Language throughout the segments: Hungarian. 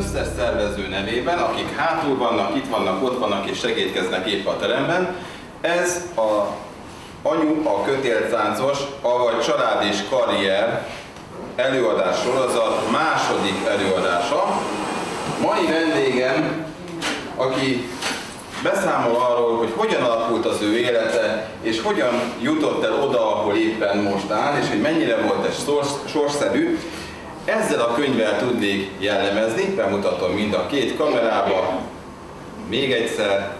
összes szervező nevében, akik hátul vannak, itt vannak, ott vannak és segítkeznek épp a teremben. Ez a Anyu a kötéltáncos, avagy Család és Karrier előadás sorozat második előadása. Mai vendégem, aki beszámol arról, hogy hogyan alakult az ő élete, és hogyan jutott el oda, ahol éppen most áll, és hogy mennyire volt ez sorszerű. Ezzel a könyvvel tudnék jellemezni, bemutatom mind a két kamerába. Még egyszer,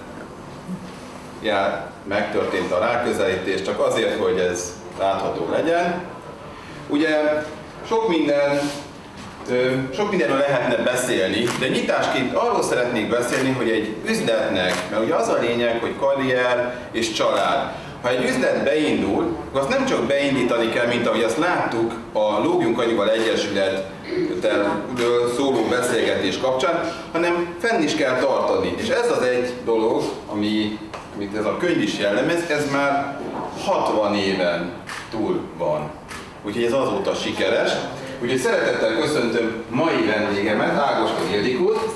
ja, megtörtént a ráközelítés, csak azért, hogy ez látható legyen. Ugye sok mindenről lehetne beszélni, de nyitásként arról szeretnék beszélni, hogy egy üzletnek, mert ugye az a lényeg, hogy karrier és család. Ha egy üzlet beindul, akkor azt nem csak beindítani kell, mint ahogy azt láttuk a Lógjunk Annyival Egyesületről szóló beszélgetés kapcsán, hanem fenn is kell tartani. És ez az egy dolog, amit ez a könyv is jellemez, ez már 60 éven túl van. Úgyhogy ez azóta sikeres. Úgyhogy szeretettel köszöntöm mai vendégemet, Ágoston Ildikót,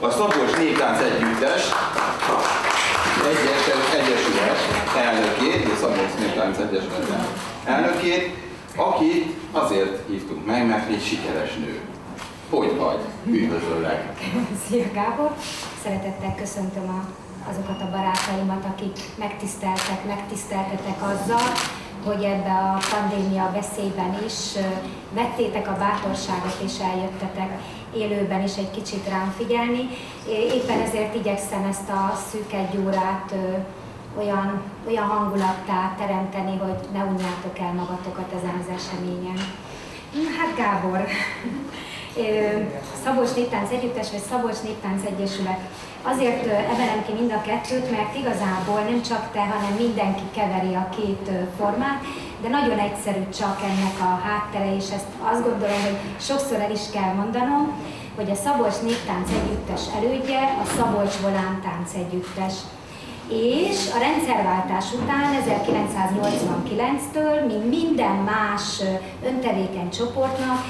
a Szabolcs Néptánc Együttes Egyesület elnökét, a Szabolcs Néptánc Egyesület elnökét, akit azért hívtunk meg, mert egy sikeres nő. Hogy vagy? Üdvözöllek! Szia Gábor! Szeretettel köszöntöm azokat a barátaimat, akik megtiszteltek, megtiszteltetek azzal, hogy ebbe a pandémia veszélyben is vettétek a bátorságot és eljöttetek élőben is egy kicsit rám figyelni. Éppen ezért igyekszem ezt a szűk egy órát olyan hangulattá teremteni, hogy ne unjátok el magatokat ezen az eseményen. Hát Gábor, Szabolcs Néptánc Együttes vagy Szabolcs Néptánc Egyesület. Azért emelem ki mind a kettőt, mert igazából nem csak te, hanem mindenki keveri a két formát, de nagyon egyszerű csak ennek a háttere, és ezt azt gondolom, hogy sokszor el is kell mondanom, hogy a Szabolcs Néptánc Együttes elődje a Szabolcs Volántánc Együttes. És a rendszerváltás után 1989-től, mint minden más öntevékeny csoportnak,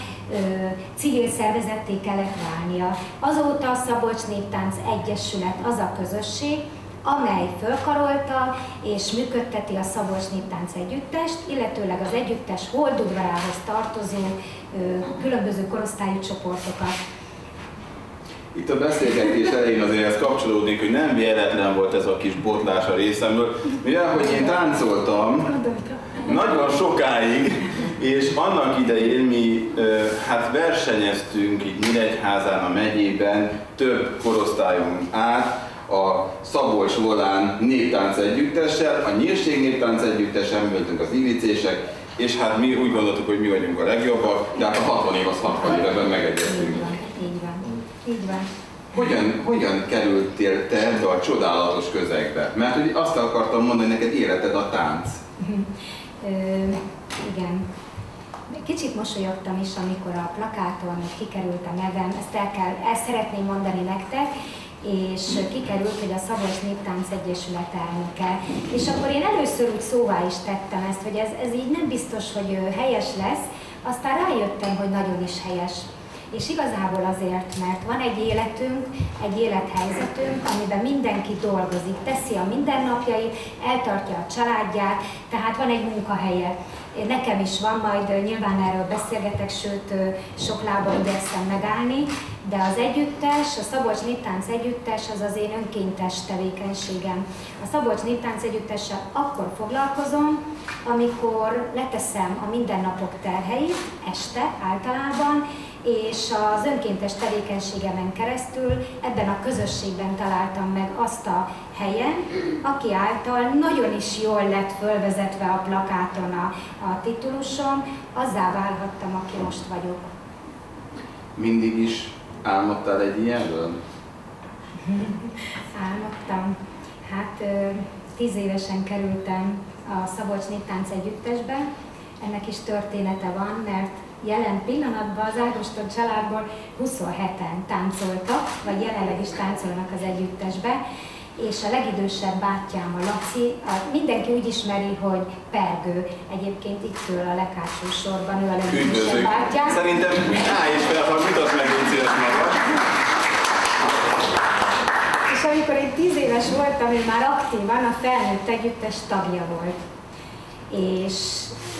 civil szervezetté kellett válnia. Azóta a Szabolcs Néptánc Egyesület az a közösség, amely fölkarolta és működteti a Szabolcs Néptánc Együttest, illetőleg az együttes Holdudvarához tartozó különböző korosztályú csoportokat. Itt a beszélgetés elején azért ez kapcsolódik, hogy nem véletlen volt ez a kis botlás a részemről, mivel hogy én táncoltam nagyon sokáig, és annak idején mi hát versenyeztünk itt Nyíregyházán a megyében több korosztályon át a Szabolcs-Volán Néptánc Együttessel, a Nyírség Néptánc Együttesen, mi voltunk az Illicések, és hát mi úgy gondoltuk, hogy mi vagyunk a legjobbak, de hát a 60 év az 60 évben megegyeztünk. Így van. Hogyan kerültél te ebbe a csodálatos közegbe? Mert hogy azt akartam mondani, hogy neked életed a tánc. Igen. Kicsit mosolyogtam is, amikor a plakáton kikerült a nevem, ezt szeretném mondani nektek, és kikerült, hogy a Szabolcs Néptánc Egyesület elnöke. És akkor én először úgy szóvá is tettem ezt, hogy ez így nem biztos, hogy helyes lesz, aztán rájöttem, hogy nagyon is helyes. És igazából azért, mert van egy életünk, egy élethelyzetünk, amiben mindenki dolgozik, teszi a mindennapjait, eltartja a családját, tehát van egy munkahelye. Nekem is van, majd nyilván erről beszélgetek, sőt sok lábon igyekszem megállni, de az együttes, a Szabolcs Néptánc Együttes az az én önkéntes tevékenységem. A Szabolcs Néptánc Együttessel akkor foglalkozom, amikor leteszem a mindennapok terheit, este általában, és az önkéntes tevékenységemen keresztül ebben a közösségben találtam meg azt a helyen, aki által nagyon is jól lett fölvezetve a plakáton a titulusom, azzá válhattam, aki most vagyok. Mindig is álmodtál egy ilyenről? Álmodtam. Hát 10 évesen kerültem a Szabolcs Néptánc Együttesbe, ennek is története van, mert jelen pillanatban az Ágoston családból 27-en táncoltak, vagy jelenleg is táncolnak az együttesbe, és a legidősebb bátyám, a Laci, mindenki úgy ismeri, hogy Pergő. Egyébként itt ül a lekácsú sorban, ő a legidősebb bátyám. Szerintem állj is fel, ha mutasd meg, hogy és amikor én 10 éves voltam, én már aktívan a felnőtt együttes tagja volt. És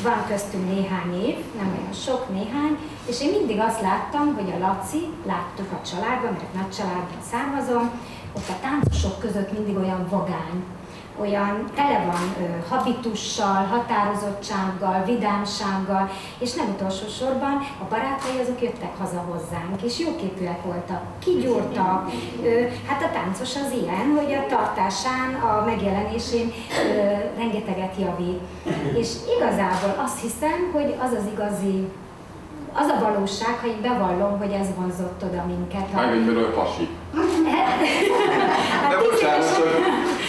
van köztünk néhány év, nem olyan sok, néhány, és én mindig azt láttam, hogy a Laci, láttuk a családban, mert nagy családban származom, ott a táncosok között mindig olyan vagány, olyan tele van habitussal, határozottsággal, vidámsággal, és nem utolsó sorban a barátai azok jöttek haza hozzánk, és jóképűek voltak, kigyúrtak. Hát a táncos az ilyen, hogy a tartásán, a megjelenésén rengeteget javít. És igazából azt hiszem, hogy az az igazi, az a valóság, ha én bevallom, hogy ez vonzott oda minket. Megint a pasi. De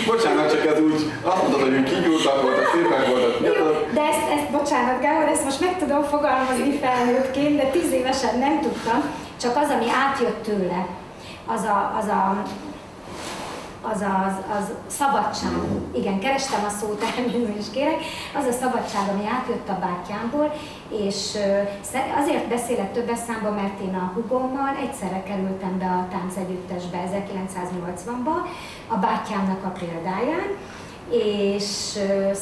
bocsánat, csak ez úgy, azt mondod, hogy kigyúrtak voltak, szépen voltak. De ezt bocsánat, Gábor, ezt most meg tudom fogalmazni felnőttként, de 10 évesen nem tudtam, csak az, ami átjött tőle, az szabadság, igen, kerestem a szót, elnézést is kérek, az a szabadság, ami átjött a bátyámból, és azért beszélek többes számban, mert én a hugommal egyszerre kerültem be a táncegyüttesbe 1980-ban, a bátyámnak a példáján, és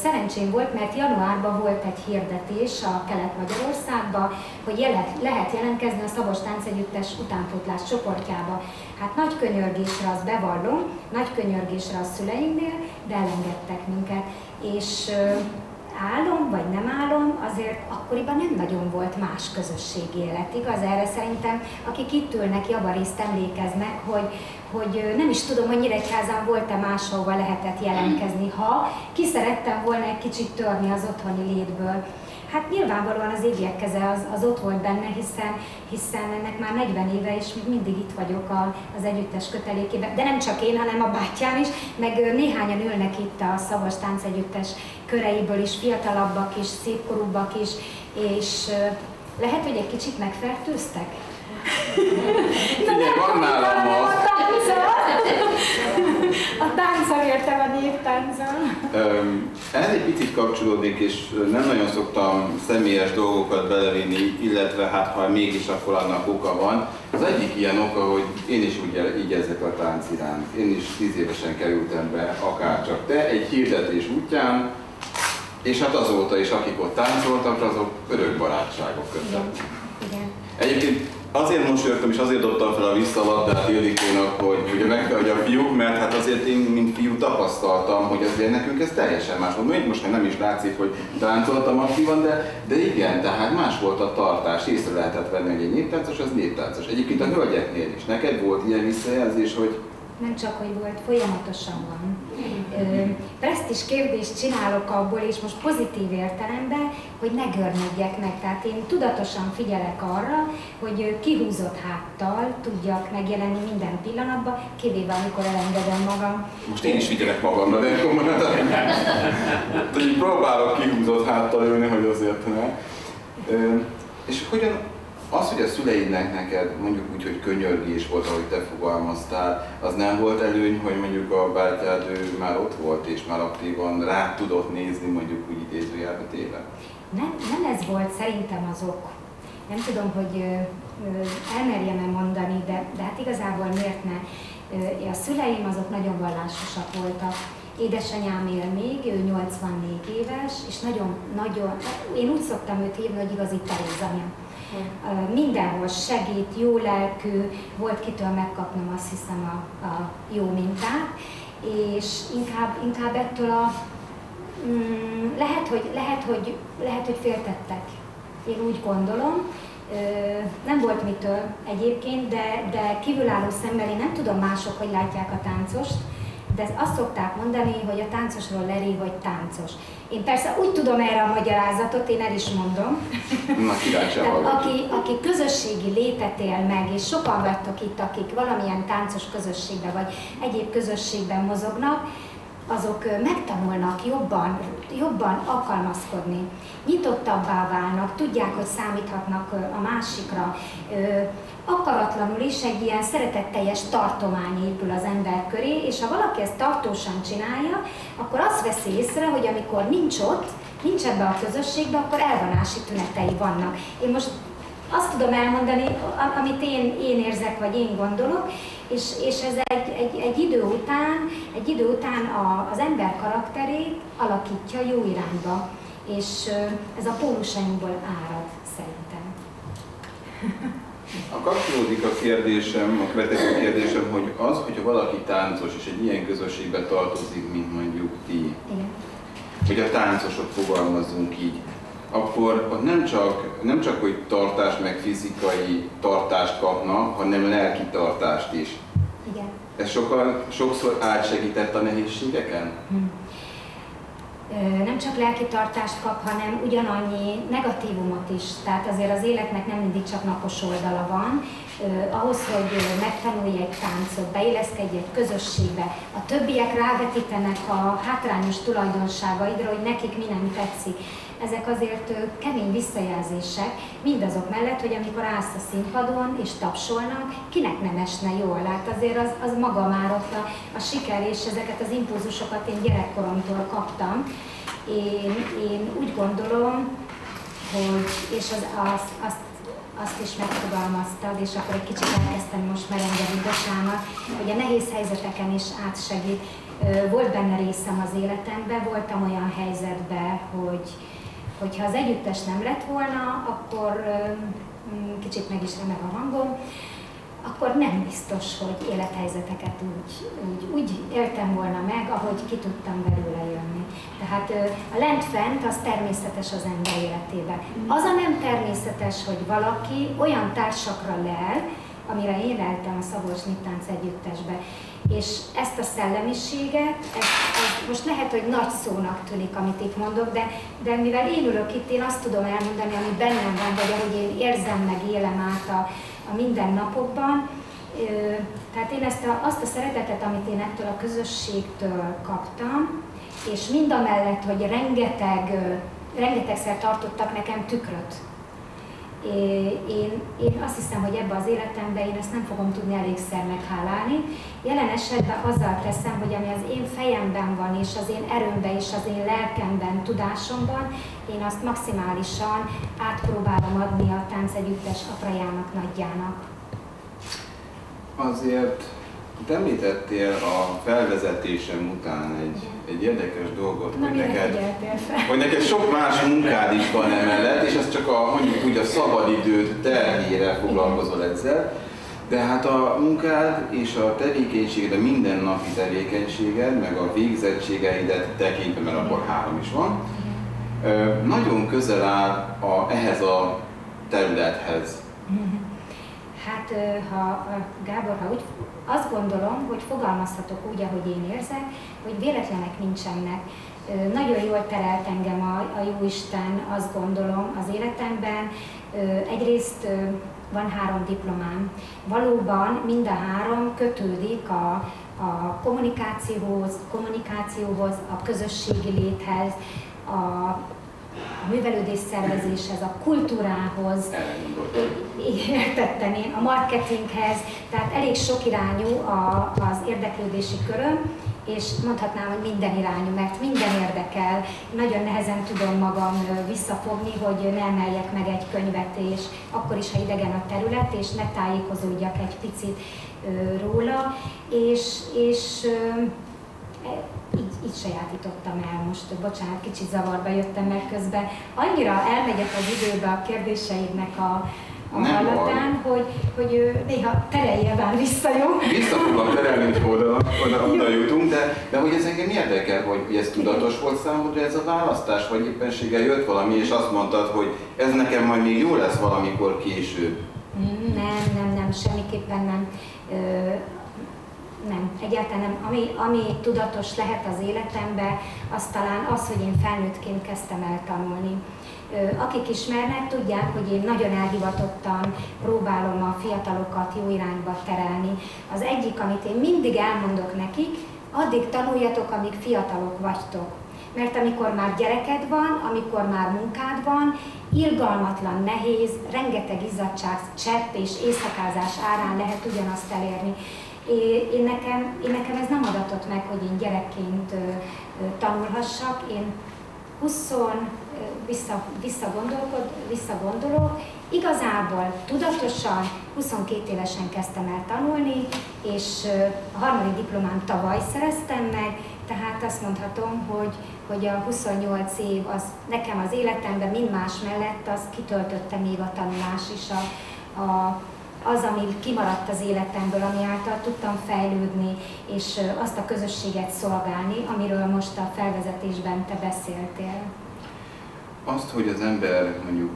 szerencsém volt, mert januárban volt egy hirdetés a Kelet-Magyarországban, hogy lehet jelentkezni a Szabos Táncegyüttes utánpótlás csoportjába. Hát nagy könyörgésre, azt bevallom, nagy könyörgésre a szüleimnél, de elengedtek minket. És álom vagy nem álom, azért akkoriban nem nagyon volt más közösségi élet, igaz? Erre szerintem, akik itt ülnek, javarészt emlékeznek, hogy nem is tudom, hogy Nyíregyházán volt-e máshova lehetett jelentkezni, ha ki szerettem volna egy kicsit törni az otthoni létből. Hát nyilvánvalóan az évek keze az ott volt benne, hiszen ennek már 40 éve, és még mindig itt vagyok az együttes kötelékében. De nem csak én, hanem a bátyám is, meg néhányan ülnek itt a Szabos Táncegyüttes köreiből is, fiatalabbak is, szépkorúbbak is, és lehet, hogy egy kicsit megfertőztek? Igen, van nálam az. A tánccal értem a néptánccal. Ehhez egy picit kapcsolódik, és nem nagyon szoktam személyes dolgokat belevinni, illetve hát ha mégis, akkor annak oka van. Az egyik ilyen oka, hogy én is úgy igyekszek a tánc iránt. Én is 10 évesen kerültem be, akárcsak te, egy hirdetés útján, és hát azóta is, akik ott táncoltak, azok örök barátságok kötnek. Egyébként azért mosolyogtam, és azért dobtam fel a visszalabdát Ildikónak, hogy megfelelj a fiúk, mert hát azért én, mint fiú tapasztaltam, hogy azért nekünk ez teljesen más volt. Most nem is látszik, hogy táncoltam aktívan, de igen, tehát más volt a tartás, észre lehetett venni, hogy egy néptáncos, az néptáncos. Egyébként a hölgyeknél is. Neked volt ilyen visszajelzés, hogy... Nem csak, hogy volt, folyamatosan van. Presztis kérdést csinálok abból, és most pozitív értelemben, hogy ne görnyedjek meg. Tehát én tudatosan figyelek arra, hogy kihúzott háttal tudjak megjelenni minden pillanatban, kivéve amikor elengedem magam. Most én is figyelek magamra, de komolyan. Próbálok kihúzott háttal ülni, hogy azért ne. És hogyan... Az, hogy a szüleidnek neked, mondjuk úgy, hogy könyörgés volt, ahogy te fogalmaztál, az nem volt előny, hogy mondjuk a bátyád ő már ott volt és már aktívan rá tudott nézni, mondjuk úgy idézőjelbe téve? Nem ez volt szerintem az ok. Nem tudom, hogy elmerjem-e mondani, de hát igazából miért ne? A szüleim azok nagyon vallásosak voltak. Édesanyám él még, ő 84 éves, és nagyon, én úgy szoktam őt hívni, hogy igazi Terézanya. Mindenhol segít, jó lelkű, volt kitől megkapnom azt hiszem a jó mintát, és inkább ettől a... Lehet, hogy féltettek, én úgy gondolom. Nem volt mitől egyébként, de kívülálló szemmel én nem tudom mások, hogy látják a táncost, de azt szokták mondani, hogy a táncosról leri, hogy táncos. Én persze úgy tudom erre a magyarázatot, én el is mondom. Na, aki közösségi létet él meg, és sokan vagytok itt, akik valamilyen táncos közösségben vagy egyéb közösségben mozognak, azok megtanulnak jobban alkalmazkodni, nyitottabbá válnak, tudják, hogy számíthatnak a másikra. Akaratlanul is egy ilyen szeretetteljes tartomány épül az ember köré, és ha valaki ezt tartósan csinálja, akkor azt veszi észre, hogy amikor nincs ott, nincs ebbe a közösségbe, akkor elvonási tünetei vannak. Én most azt tudom elmondani, amit én érzek, vagy én gondolok, és ez egy idő után az ember karakterét alakítja jó irányba, és ez a pólusainkból árad, szerintem. Kapcsolódik a kérdésem, a következő kérdésem, hogy az, hogyha valaki táncos, és egy ilyen közösségbe tartozik, mint mondjuk ti, hogy a táncosok, fogalmazunk így, akkor ott nem csak hogy tartást, meg fizikai tartást kapna, hanem lelki tartást is. Igen. Ez sokszor átsegített a nehézségeken? Nem csak lelki tartást kap, hanem ugyanannyi negatívumot is. Tehát azért az életnek nem mindig csak napos oldala van. Ahhoz, hogy megtanulj egy táncot, beilleszkedj egy közösségbe, a többiek rávetítenek a hátrányos tulajdonságaidra, hogy nekik mi nem tetszik. Ezek azért kemény visszajelzések, mindazok mellett, hogy amikor állsz a színpadon és tapsolnak, kinek nem esne jól. Hát azért az maga már ott a siker, és ezeket az impulzusokat én gyerekkoromtól kaptam. Én úgy gondolom, hogy, és azt is megfogalmaztad, és akkor egy kicsit elkezdtem most merengedni bocsánat, hogy a nehéz helyzeteken is átsegít. Volt benne részem az életemben, voltam olyan helyzetben, hogy ha az együttes nem lett volna, akkor kicsit meg is remeg a hangom, akkor nem biztos, hogy élethelyzeteket úgy éltem volna meg, ahogy ki tudtam belőle jönni. Tehát a lentfent az természetes az ember életében. Az a nem természetes, hogy valaki olyan társakra lel, amire én leltem a Szabolcsné Tánc Együttesbe. És ezt a szellemiséget, ezt most lehet, hogy nagy szónak tűnik, amit itt mondok, de mivel én ülök itt, én azt tudom elmondani, ami bennem van, vagy ahogy én érzem meg, élem át a mindennapokban. Tehát én azt a szeretetet, amit én ettől a közösségtől kaptam, és mindamellett, hogy rengetegszer tartottak nekem tükröt. Én azt hiszem, hogy ebbe az életemben én ezt nem fogom tudni elégszer meghálálni. Jelen esetben azzal teszem, hogy ami az én fejemben van, és az én erőmben, és az én lelkemben, tudásomban, én azt maximálisan átpróbálom adni a táncegyüttes aprajának, nagyjának. Azért te említettél a felvezetésem után egy érdekes dolgot, hogy neked sok más munkád is van emellett, és ez csak mondjuk úgy a szabadidőt terhére foglalkozol ezzel, de hát a munkád és a tevékenységed, a mindennapi tevékenységed, meg a végzettségeidet tekintve, mert abból 3 is van, nagyon közel áll ehhez a területhez. Hát, Gábor, azt gondolom, hogy fogalmazhatok úgy, ahogy én érzek, hogy véletlenek nincsenek. Nagyon jól terelt engem a Jóisten, azt gondolom, az életemben. Egyrészt van 3 diplomám. Valóban mind a 3 kötődik a kommunikációhoz, a közösségi léthez, a művelődés szervezéshez, a kultúrához, értettem én, a marketinghez, tehát elég sok irányú az érdeklődési köröm, és mondhatnám, hogy minden irányú, mert minden érdekel, nagyon nehezen tudom magam visszafogni, hogy ne emeljek meg egy könyvet, és akkor is, ha idegen a terület, és ne tájékozódjak egy picit róla, és így sajátítottam el most, bocsánat, kicsit zavarba jöttem, mert közben annyira elmegyek az időbe a kérdéseidnek a hallatán, hogy néha terelje már vissza, jó? Vissza fogom terelni, hogy oda jutunk, de hogy ez engem érdekel, hogy ez tudatos volt számodra ez a választás, vagy éppenséggel jött valami, és azt mondtad, hogy ez nekem majd még jó lesz valamikor később. Nem, semmiképpen nem. Nem, egyáltalán nem. Ami tudatos lehet az életemben, az talán az, hogy én felnőttként kezdtem el tanulni. Akik ismernek, tudják, hogy én nagyon elhivatottan próbálom a fiatalokat jó irányba terelni. Az egyik, amit én mindig elmondok nekik, addig tanuljatok, amíg fiatalok vagytok. Mert amikor már gyereked van, amikor már munkád van, irgalmatlan, nehéz, rengeteg izzadság, csepp és éjszakázás árán lehet ugyanazt elérni. Én nekem ez nem adatott meg, hogy én gyerekként tanulhassak. Én 20 visszagondolok, igazából tudatosan 22 évesen kezdtem el tanulni, és a harmadik diplomám tavaly szereztem meg, tehát azt mondhatom, hogy a 28 év az nekem az életemben, mind más mellett, az kitöltötte még a tanulás is, az, ami kimaradt az életemből, ami által tudtam fejlődni, és azt a közösséget szolgálni, amiről most a felvezetésben te beszéltél. Azt, hogy az ember mondjuk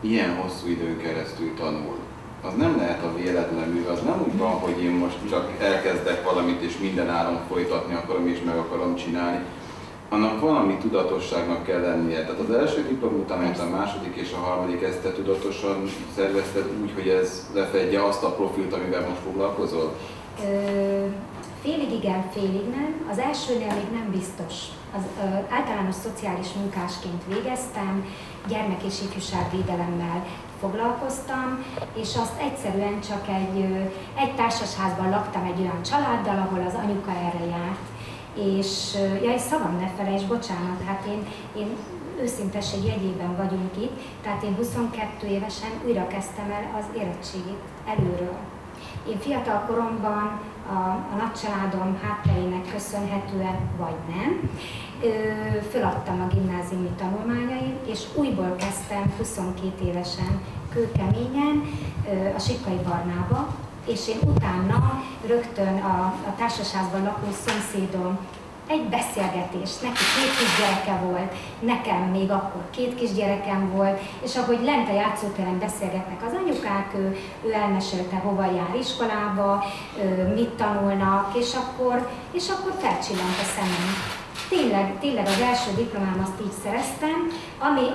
ilyen hosszú idő keresztül tanul, az nem lehet a véletlen mű, az nem úgy van, hogy én most csak elkezdek valamit és minden áron folytatni akarom és meg akarom csinálni. Annak valami tudatosságnak kell lennie. Tehát az első diplom után, a második és a harmadik, ezt te tudatosan szervezted úgy, hogy ez lefedje azt a profilt, amivel most foglalkozol? Félig igen, félig nem. Az elsőnél még nem biztos. Általános szociális munkásként végeztem, gyermek- és ifjúságvédelemmel foglalkoztam, és azt egyszerűen csak egy társasházban laktam egy olyan családdal, ahol az anyuka erre járt. És jaj, szavam ne felejtsd, bocsánat, hát én őszintesség jegyében vagyunk itt, tehát én 22 évesen újra kezdtem el az érettségit előről. Én fiatal koromban a nagycsaládom hátterének köszönhetően, vagy nem, föladtam a gimnáziumi tanulmányaim, és újból kezdtem 22 évesen kőkeményen a Sikai Barnába, és én utána rögtön a társasházban lakó szomszédom egy beszélgetés, neki 2 kisgyereke volt, nekem még akkor 2 kisgyerekem volt, és ahogy lent a játszótéren beszélgetnek az anyukák, ő elmesélte, hova jár iskolába, mit tanulnak, és akkor felcsillant a szemem. Tényleg az első diplomám azt így szereztem,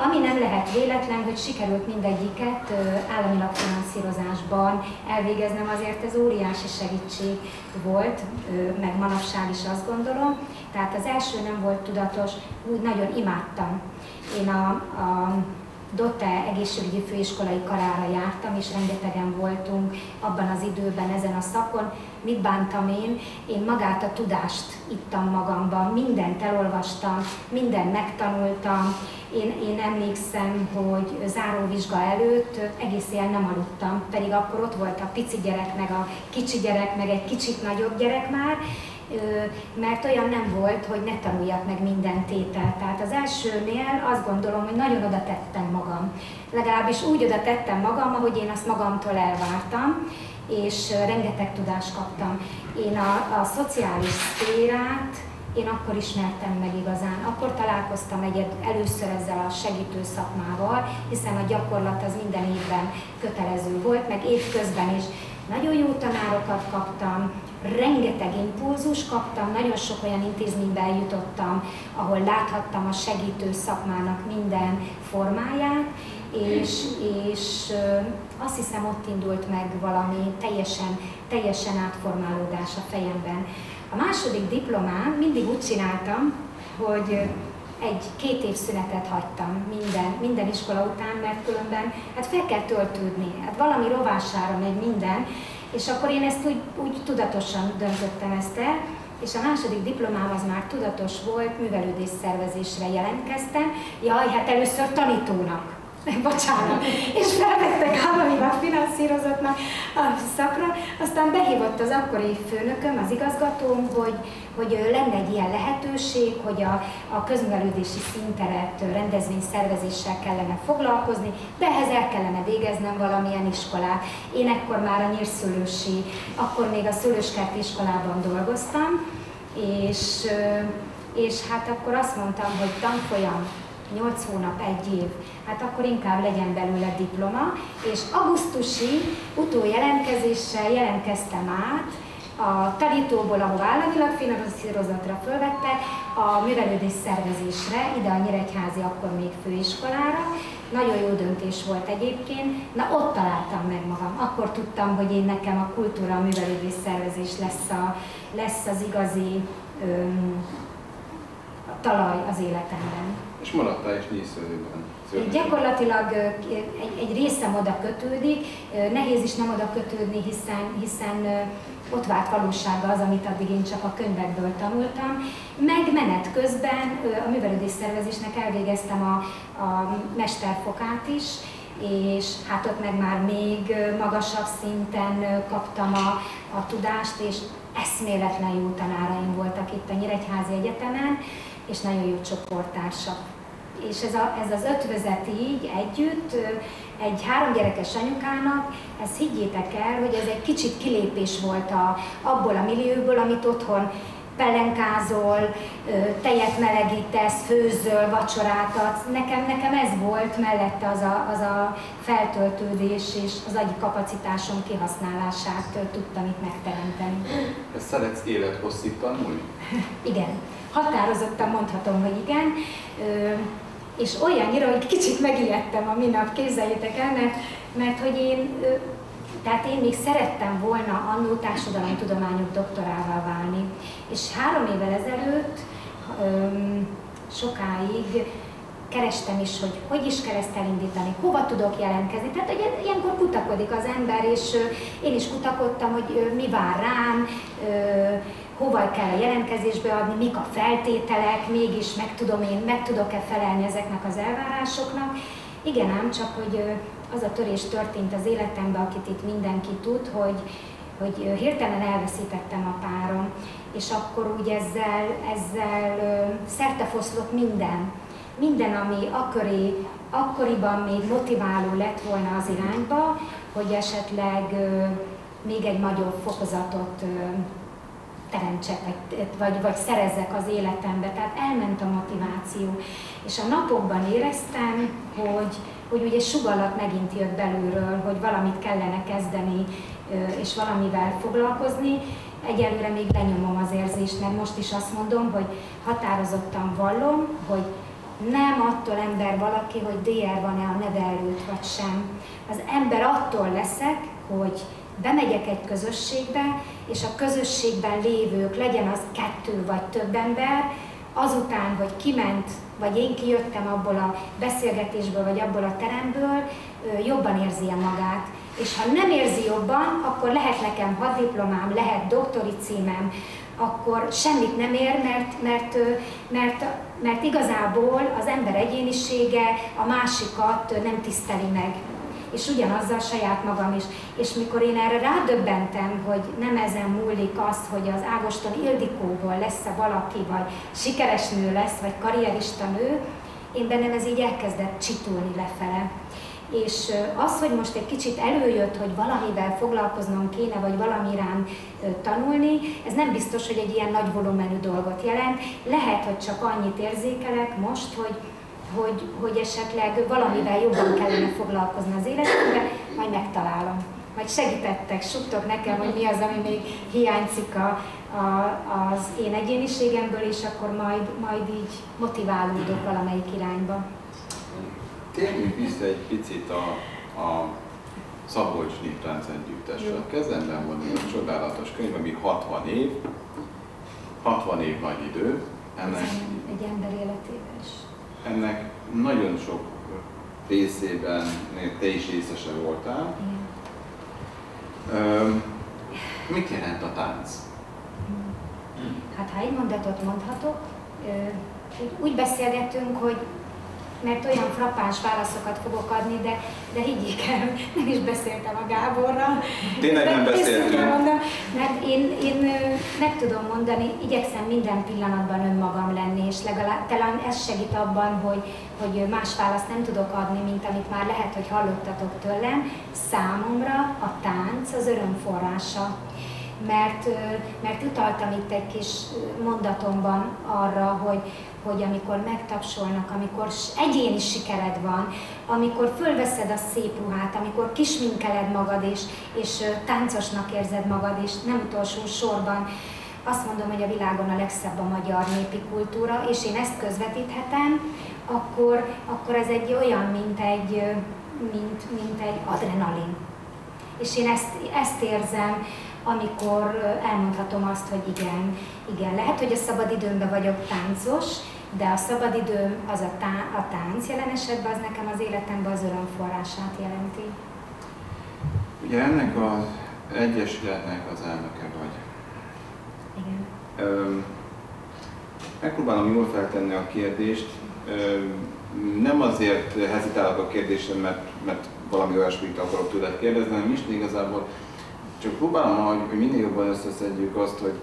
ami nem lehet véletlen, hogy sikerült mindegyiket államilag finanszírozásban elvégeznem, azért ez óriási segítség volt, meg manapság is azt gondolom. Tehát az első nem volt tudatos, úgy nagyon imádtam. Én a DOTE egészségügyi főiskolai karára jártam, és rengetegen voltunk abban az időben ezen a szakon. Mit bántam én? Én magát a tudást ittam magamban, mindent elolvastam, mindent megtanultam. Én emlékszem, hogy záróvizsga előtt egész éjjel nem aludtam, pedig akkor ott volt a pici gyerek, meg a kicsi gyerek, meg egy kicsit nagyobb gyerek már, mert olyan nem volt, hogy ne tanuljak meg minden tételt. Tehát az elsőnél azt gondolom, hogy nagyon oda tettem magam. Legalábbis úgy oda tettem magam, ahogy én azt magamtól elvártam, és rengeteg tudást kaptam. Én a szociális szférát én akkor ismertem meg igazán. Akkor találkoztam először ezzel a segítő szakmával, hiszen a gyakorlat az minden évben kötelező volt, meg évközben is. Nagyon jó tanárokat kaptam, rengeteg impulzus kaptam, nagyon sok olyan intézményben jutottam, ahol láthattam a segítő szakmának minden formáját, és azt hiszem, ott indult meg valami teljesen átformálódás a fejemben. A második diplomám mindig úgy csináltam, hogy egy 2 év szünetet hagytam minden iskola után, mert különben hát fel kell töltődni, hát valami rovására megy minden, és akkor én ezt úgy tudatosan döntöttem ezt el, és a második diplomám az már tudatos volt, művelődésszervezésre jelentkeztem. Jaj, hát először tanítónak, bocsánat, és felvettek államilag finanszírozottnak a szakra, aztán behívott az akkori főnököm, az igazgatóm, hogy lenne egy ilyen lehetőség, hogy a közművelődési színteret rendezvényszervezéssel kellene foglalkozni, de ehhez el kellene végeznem valamilyen iskolát. Én ekkor már a nyírszülősi, akkor még a szülőskerti iskolában dolgoztam, és hát akkor azt mondtam, hogy tanfolyam, 8 hónap, 1 év, hát akkor inkább legyen belőle diploma, és augusztusi utójelentkezéssel jelentkeztem át a tanítóból, ahova államilag finanszírozatra fölvette, a művelődés szervezésre, ide a Nyíregyházi, akkor még főiskolára, Nagyon jó döntés volt egyébként. Na, ott találtam meg magam. Akkor tudtam, hogy én nekem a kultúra, a művelődés szervezés lesz az igazi talaj az életemben. És maradtál is Nyílszőlőben. Gyakorlatilag egy részem oda kötődik, nehéz is nem oda kötődni, hiszen ott vált valósága az, amit addig én csak a könyvekből tanultam. Meg menet közben a művelődés szervezésnek elvégeztem a mesterfokát is, és hát ott meg már még magasabb szinten kaptam a tudást, és eszméletlen jó tanáraim voltak itt a Nyíregyházi Egyetemen, és nagyon jó csoporttársak. És ez az ötvözet így együtt, egy 3 gyerekes anyukának, ez higgyétek el, hogy ez egy kicsit kilépés volt abból a millióból, amit otthon pelenkázol, tejet melegítesz, főzöl, vacsorát adsz. Nekem ez volt mellette az a feltöltődés, és az agyi kapacitásom kihasználását tudtam itt megteremteni. Ezt szeretsz élethosszig tanulni? Igen. Határozottan mondhatom, hogy igen. És olyannyira, hogy kicsit megijedtem a minap, képzeljétek el, mert hogy én még szerettem volna annó társadalomtudományok doktorává válni. És 3 évvel ezelőtt sokáig kerestem is, hogy is kell ezt elindítani, hova tudok jelentkezni. Tehát hogy ilyenkor kutakodik az ember, és én is kutakodtam, hogy mi vár rám, hova kell a jelentkezésbe adni, mik a feltételek, mégis meg tudok-e felelni ezeknek az elvárásoknak. Igen ám, csak hogy az a törés történt az életemben, akit itt mindenki tud, hogy hirtelen elveszítettem a párom, és akkor úgy ezzel szertefoszlott minden. Minden, ami akkoriban még motiváló lett volna az irányba, hogy esetleg még egy nagyobb fokozatot teremtsek, vagy szerezzek az életembe. Tehát elment a motiváció. És a napokban éreztem, hogy ugye sugallat megint jött belülről, hogy valamit kellene kezdeni, és valamivel foglalkozni. Egyelőre még lenyomom az érzést, mert most is azt mondom, hogy határozottan vallom, hogy nem attól ember valaki, hogy DR van-e a neve előtt, vagy sem. Az ember attól leszek, hogy bemegyek egy közösségbe, és a közösségben lévők, legyen az 2 vagy több ember, azután, hogy kiment, vagy én kijöttem abból a beszélgetésből, vagy abból a teremből, jobban érzi magát. És ha nem érzi jobban, akkor lehet nekem haddiplomám, lehet doktori címem, akkor semmit nem ér, mert igazából az ember egyénisége a másikat nem tiszteli meg. És ugyanazzal saját magam is. És mikor én erre rádöbbentem, hogy nem ezen múlik az, hogy az Ágoston Ildikóból lesz-e valaki, vagy sikeres nő lesz, vagy karrierista nő, én bennem ez így elkezdett csitulni lefele. És az, hogy most egy kicsit előjött, hogy valamivel foglalkoznom kéne, vagy valami irán tanulni, ez nem biztos, hogy egy ilyen nagy volumenű dolgot jelent. Lehet, hogy csak annyit érzékelek most, hogy esetleg valamivel jobban kellene foglalkozni az életemben, majd megtalálom. Majd segítettek, súgtok nekem, hogy mi az, ami még hiányzik az én egyéniségemből, és akkor majd így motiválódok valamelyik irányba. Térjünk vissza egy picit a Szabolcs Néptánc Együttesről. Kezemben van egy csodálatos könyv, ami 60 év nagy idő. Ennek egy ember életében is. Ennek nagyon sok részében te is részese voltál. Mit jelent a tánc? Hát ha egy mondatot mondhatok, úgy beszélgetünk, hogy mert olyan frappáns válaszokat fogok adni, de higgyék el, nem is beszéltem a Gáborral. Tényleg nem beszéltem. Mert én meg tudom mondani, igyekszem minden pillanatban önmagam lenni, és legalább talán ez segít abban, hogy más választ nem tudok adni, mint amit már lehet, hogy hallottatok tőlem. Számomra a tánc az öröm forrása. Mert utaltam itt egy kis mondatomban arra, hogy amikor megtapsolnak, amikor egyéni sikered van, amikor fölveszed a szép ruhát, amikor kisminkeled magad, és táncosnak érzed magad, és nem utolsó sorban, azt mondom, hogy a világon a legszebb a magyar népi kultúra, és én ezt közvetíthetem, akkor ez egy olyan, mint egy adrenalin. És én ezt érzem, amikor elmondhatom azt, hogy igen, lehet, hogy a szabadidőmben vagyok táncos, de a szabadidőm, az a tánc jelen esetben, az nekem az életemben az örömforrását jelenti. Ugye ennek az egyesületnek az elnöke vagy. Igen. Megpróbálom jól feltenni a kérdést. Nem azért hezitálok a kérdésem, mert valami olyasmit akarok tőled kérdezni, hanem is igazából csak próbálom, hogy minél jobban összeszedjük azt, hogy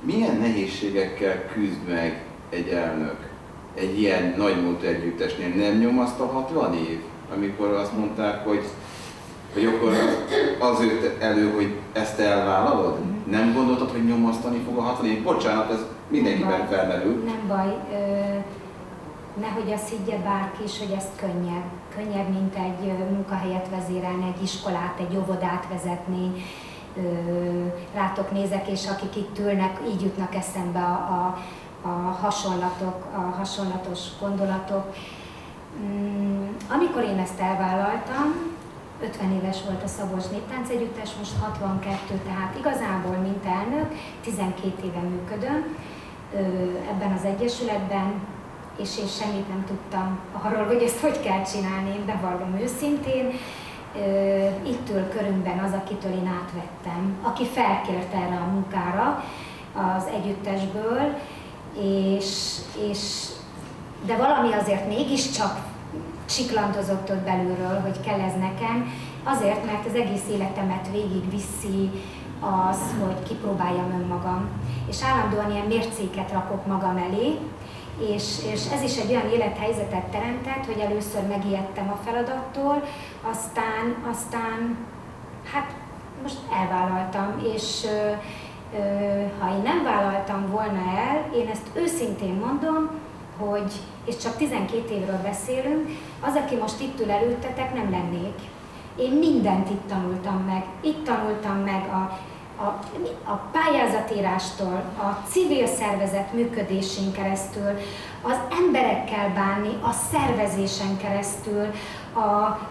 milyen nehézségekkel küzd meg egy elnök egy ilyen nagymúltú együttesnél. Nem nyomasztalhat 60 év, amikor azt mondták, hogy akkor az jött elő, hogy ezt elvállalod? Nem gondoltad, hogy nyomasztani fog a 60 év? Bocsánat, ez mindenkiben felmerül. Nem baj. Nehogy azt higgye bárki is, hogy ez könnyebb. Könnyebb, mint egy munkahelyet vezérelni, egy iskolát, egy óvodát vezetni. Rátok nézek, és akik itt ülnek, így jutnak eszembe a hasonlatos gondolatok. Amikor én ezt elvállaltam, 50 éves volt a Szabolcs Néptánc Együttes, most 62, tehát igazából, mint elnök, 12 éve működöm ebben az egyesületben, és én semmit nem tudtam arról, hogy ezt hogy kell csinálni, én bevallom őszintén. Itt ül körünkben az, akitől én átvettem, aki felkért erre a munkára az együttesből, de valami azért mégiscsak siklandozott ott belülről, hogy kell ez nekem, azért, mert az egész életemet végigviszi az, hogy kipróbáljam önmagam. És állandóan ilyen mércéket rakok magam elé, és ez is egy olyan élethelyzetet teremtett, hogy először megijedtem a feladattól, aztán hát most elvállaltam, és ha én nem vállaltam volna el, én ezt őszintén mondom, hogy, és csak 12 évről beszélünk, az, aki most itt ül előttetek, nem lennék. Én mindent itt tanultam meg. Itt tanultam meg a pályázatírástól, a civil szervezet működésén keresztül, az emberekkel bánni, a szervezésen keresztül,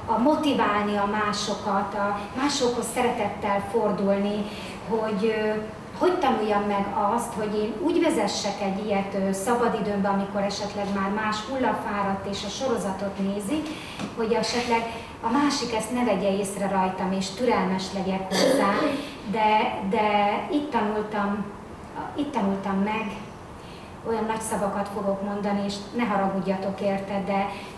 a motiválni a másokat, a másokhoz szeretettel fordulni, hogy tanuljam meg azt, hogy én úgy vezessek egy ilyet szabadidőmben, amikor esetleg már más hullafáradt és a sorozatot nézik, hogy esetleg a másik ezt ne vegye észre rajtam, és türelmes legyek hozzá, de itt tanultam meg, olyan nagy szavakat fogok mondani, és ne haragudjatok érte,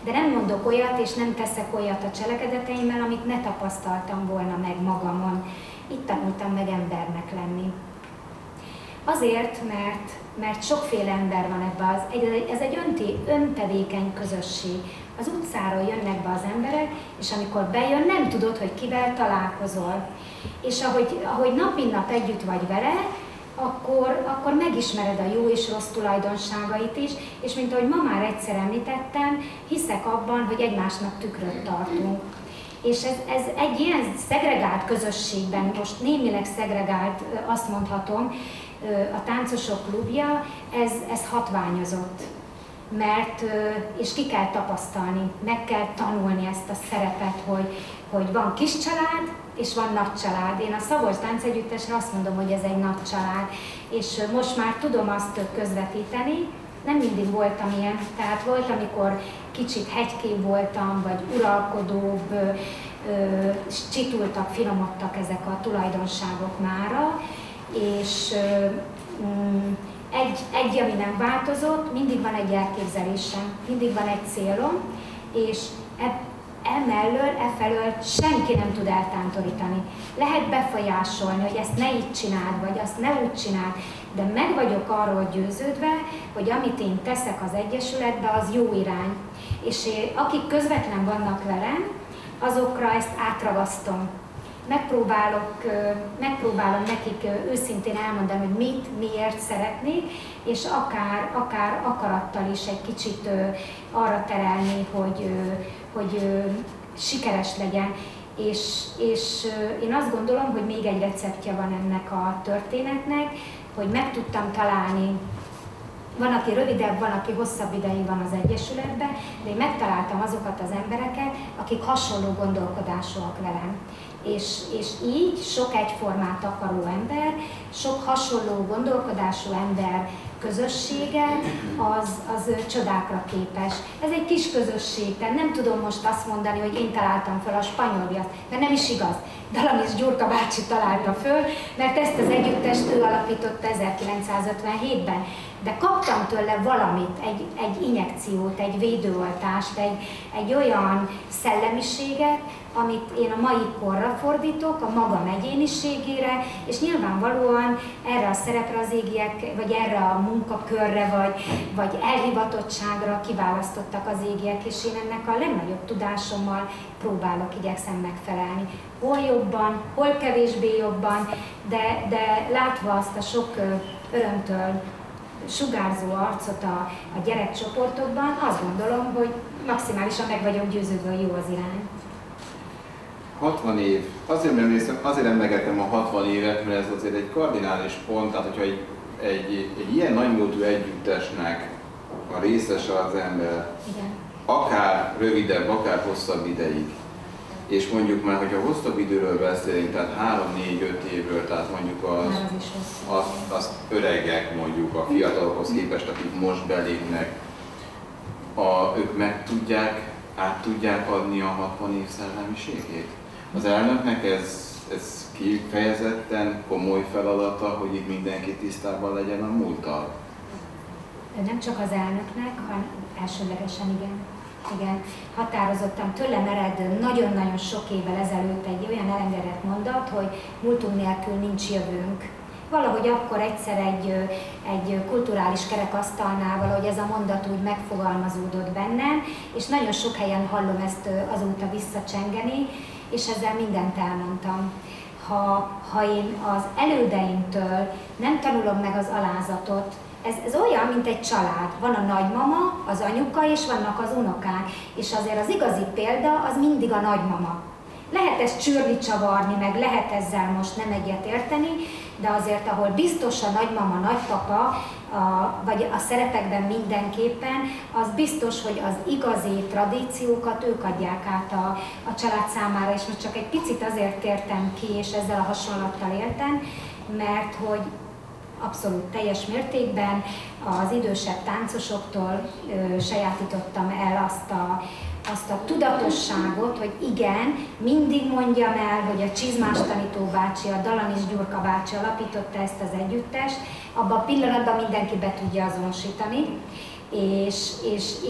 de nem mondok olyat, és nem teszek olyat a cselekedeteimmel, amit ne tapasztaltam volna meg magamon. Itt tanultam meg embernek lenni. Azért, mert sokféle ember van ebben, ez egy öntevékeny közösség. Az utcáról jönnek be az emberek, és amikor bejön, nem tudod, hogy kivel találkozol. És ahogy nap mint nap együtt vagy vele, akkor megismered a jó és rossz tulajdonságait is, és mint ahogy ma már egyszer említettem, hiszek abban, hogy egymásnak tükröt tartunk. És ez egy ilyen szegregált közösségben, most némileg szegregált, azt mondhatom, a Táncosok Klubja, ez hatványozott. És ki kell tapasztalni, meg kell tanulni ezt a szerepet, hogy van kis család, és van nagy család. Én a Szabolcs Tánc Együttesre azt mondom, hogy ez egy nagy család. És most már tudom azt közvetíteni, nem mindig voltam ilyen, tehát volt, amikor kicsit hegykébb voltam, vagy uralkodóbb, csitultak, finomodtak ezek a tulajdonságok mára, és egy, ami nem változott, mindig van egy elképzelésem, mindig van egy célom, és efelől senki nem tud eltántorítani. Lehet befolyásolni, hogy ezt ne így csináld, vagy azt ne úgy csináld, de meg vagyok arról győződve, hogy amit én teszek az egyesületbe, az jó irány. És akik közvetlen vannak velem, azokra ezt átragasztom. Megpróbálom nekik őszintén elmondani, hogy mit, miért szeretnék, és akár akarattal is egy kicsit arra terelni, hogy sikeres legyen. És én azt gondolom, hogy még egy receptje van ennek a történetnek, hogy meg tudtam találni, van, aki rövidebb, van, aki hosszabb ideig van az Egyesületben, de én megtaláltam azokat az embereket, akik hasonló gondolkodásúak velem. És így sok egyformát akaró ember, sok hasonló gondolkodású ember közössége, az csodákra képes. Ez egy kis közösség, tehát nem tudom most azt mondani, hogy én találtam fel a spanyol viaszt, mert nem is igaz. Dalamis Gyurka bácsi találta föl, mert ezt az együttest ő alapította 1957-ben. De kaptam tőle valamit, egy injekciót, egy védőoltást, egy olyan szellemiséget, amit én a mai korra fordítok, a magam egyéniségére, és nyilvánvalóan erre a szerepre az égiek, vagy erre a munkakörre, vagy elhivatottságra kiválasztottak az égiek, és én ennek a legnagyobb tudásommal próbálok, igyekszem megfelelni. Hol jobban, hol kevésbé jobban, de látva azt a sok örömtől sugárzó arcot a gyerekcsoportokban, azt gondolom, hogy maximálisan meg vagyok győződve, hogy jó az irány. 60 év. Azért emlegetem a 60 évet, mert ez azért egy kardinális pont, tehát hogyha egy ilyen nagymúltú együttesnek a részese az ember, igen, akár rövidebb, akár hosszabb ideig, és mondjuk már, hogyha hosszabb időről beszélünk, tehát 3-4-5 évről, tehát mondjuk az öregek, mondjuk a fiatalokhoz képest, akik most belépnek, ők meg tudják, át tudják adni a 60 év szellemiségét. Az elnöknek ez kifejezetten komoly feladata, hogy itt mindenki tisztában legyen a múlttal. Nem csak az elnöknek, hanem elsőlegesen igen. Igen, határozottan tőlem ered nagyon-nagyon sok évvel ezelőtt egy olyan elengedett mondat, hogy múltunk nélkül nincs jövőnk. Valahogy akkor egyszer egy kulturális kerekasztalnál valahogy ez a mondat úgy megfogalmazódott bennem, és nagyon sok helyen hallom ezt azóta visszacsengeni, és ezzel mindent elmondtam. Ha én az elődeimtől nem tanulom meg az alázatot, ez olyan, mint egy család. Van a nagymama, az anyuka, és vannak az unokák. És azért az igazi példa az mindig a nagymama. Lehet ezt csűrni-csavarni, meg lehet ezzel most nem egyet érteni, de azért, ahol biztos a nagymama, nagypapa, vagy a szerepekben mindenképpen, az biztos, hogy az igazi tradíciókat ők adják át a család számára. És most csak egy picit azért tértem ki, és ezzel a hasonlattal éltem, mert hogy abszolút teljes mértékben az idősebb táncosoktól sajátítottam el azt a tudatosságot, hogy igen, mindig mondjam el, hogy a Csizmás tanító bácsi, a Dalamis Gyurka bácsi alapította ezt az együttest, abban a pillanatban mindenki be tudja azonosítani. És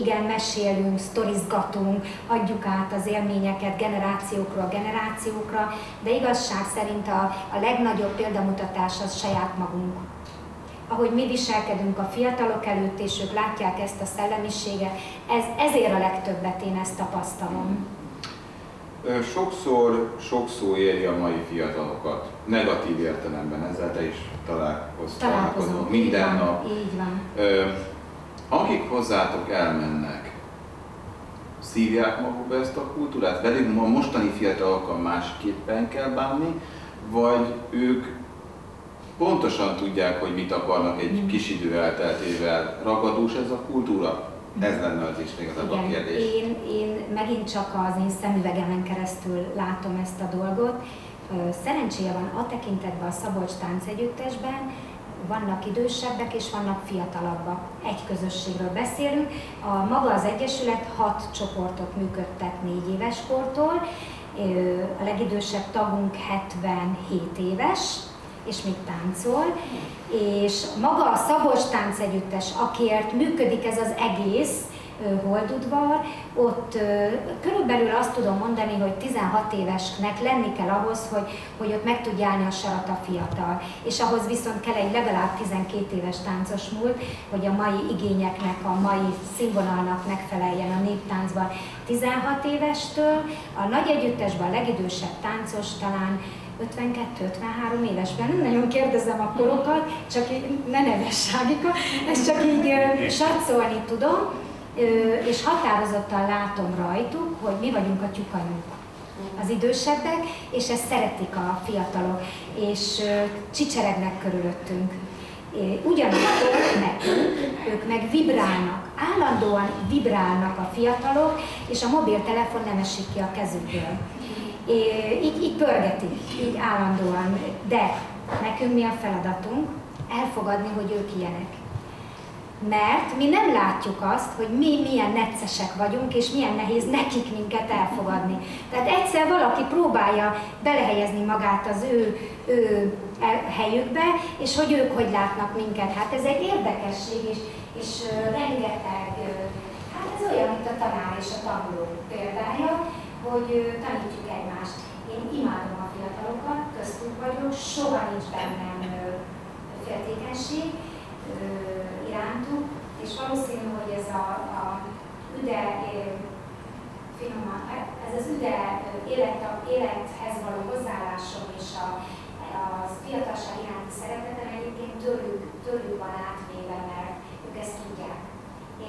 igen, mesélünk, sztorizgatunk, adjuk át az élményeket generációkról generációkra, de igazság szerint a legnagyobb példamutatás az saját magunk. Ahogy mi viselkedünk a fiatalok előtt, és ők látják ezt a szellemiséget, ezért a legtöbbet én ezt tapasztalom. Sokszor éri a mai fiatalokat, negatív értelemben, ezzel te is találkozom minden nap. Így van. Akik hozzátok elmennek, szívják magukba ezt a kultúrát? Velük a mostani fiatalokkal másképpen kell bánni, vagy ők pontosan tudják, hogy mit akarnak egy kis idő elteltével? Ragadós ez a kultúra? Ez lenne az is még az a kérdés. Én megint csak az én szemüvegemen keresztül látom ezt a dolgot. Szerencséje van a tekintetben a Szabolcs Táncegyüttesben, vannak idősebbek és vannak fiatalabbak. Egy közösségről beszélünk. Maga az Egyesület 6 csoportot működtet 4 éves kortól. A legidősebb tagunk 77 éves, és még táncol. És maga a Szabolcs Táncegyüttes, akiért működik ez az egész Holdudvar, ott körülbelül azt tudom mondani, hogy 16 évesnek lenni kell ahhoz, hogy ott meg tudja állni a sarat a fiatal. És ahhoz viszont kell egy legalább 12 éves táncos múlt, hogy a mai igényeknek, a mai színvonalnak megfeleljen a néptáncban. 16 évestől a nagy együttesben a legidősebb táncos talán 52-53 évesben, nem nagyon kérdezem a korokat, csak ne neves Ágika, ezt csak így satszolni tudom. És határozottan látom rajtuk, hogy mi vagyunk a tyúkanyuk, az idősebbek, és ezt szeretik a fiatalok, és csicseregnek körülöttünk. Ugyanakkor nekünk, ők meg vibrálnak, állandóan vibrálnak a fiatalok, és a mobiltelefon nem esik ki a kezükből. Így pörgetik, így állandóan, de nekünk mi a feladatunk? Elfogadni, hogy ők ilyenek. Mert mi nem látjuk azt, hogy mi milyen neccesek vagyunk, és milyen nehéz nekik minket elfogadni. Tehát egyszer valaki próbálja belehelyezni magát az ő helyükbe, és hogy ők hogy látnak minket. Hát ez egy érdekesség, és rengeteg, hát ez olyan, mint a tanár és a tanuló példája, hogy tanítjuk egymást. Én imádom a fiatalokat, köztük vagyok, soha nincs bennem féltékenység irántuk, és valószínű, hogy ez a üde, finoman, ez az üde élethez való hozzáállásom és a fiatalság iránti szeretetem egyébként tőlük van átvéve, mert ők ezt tudják,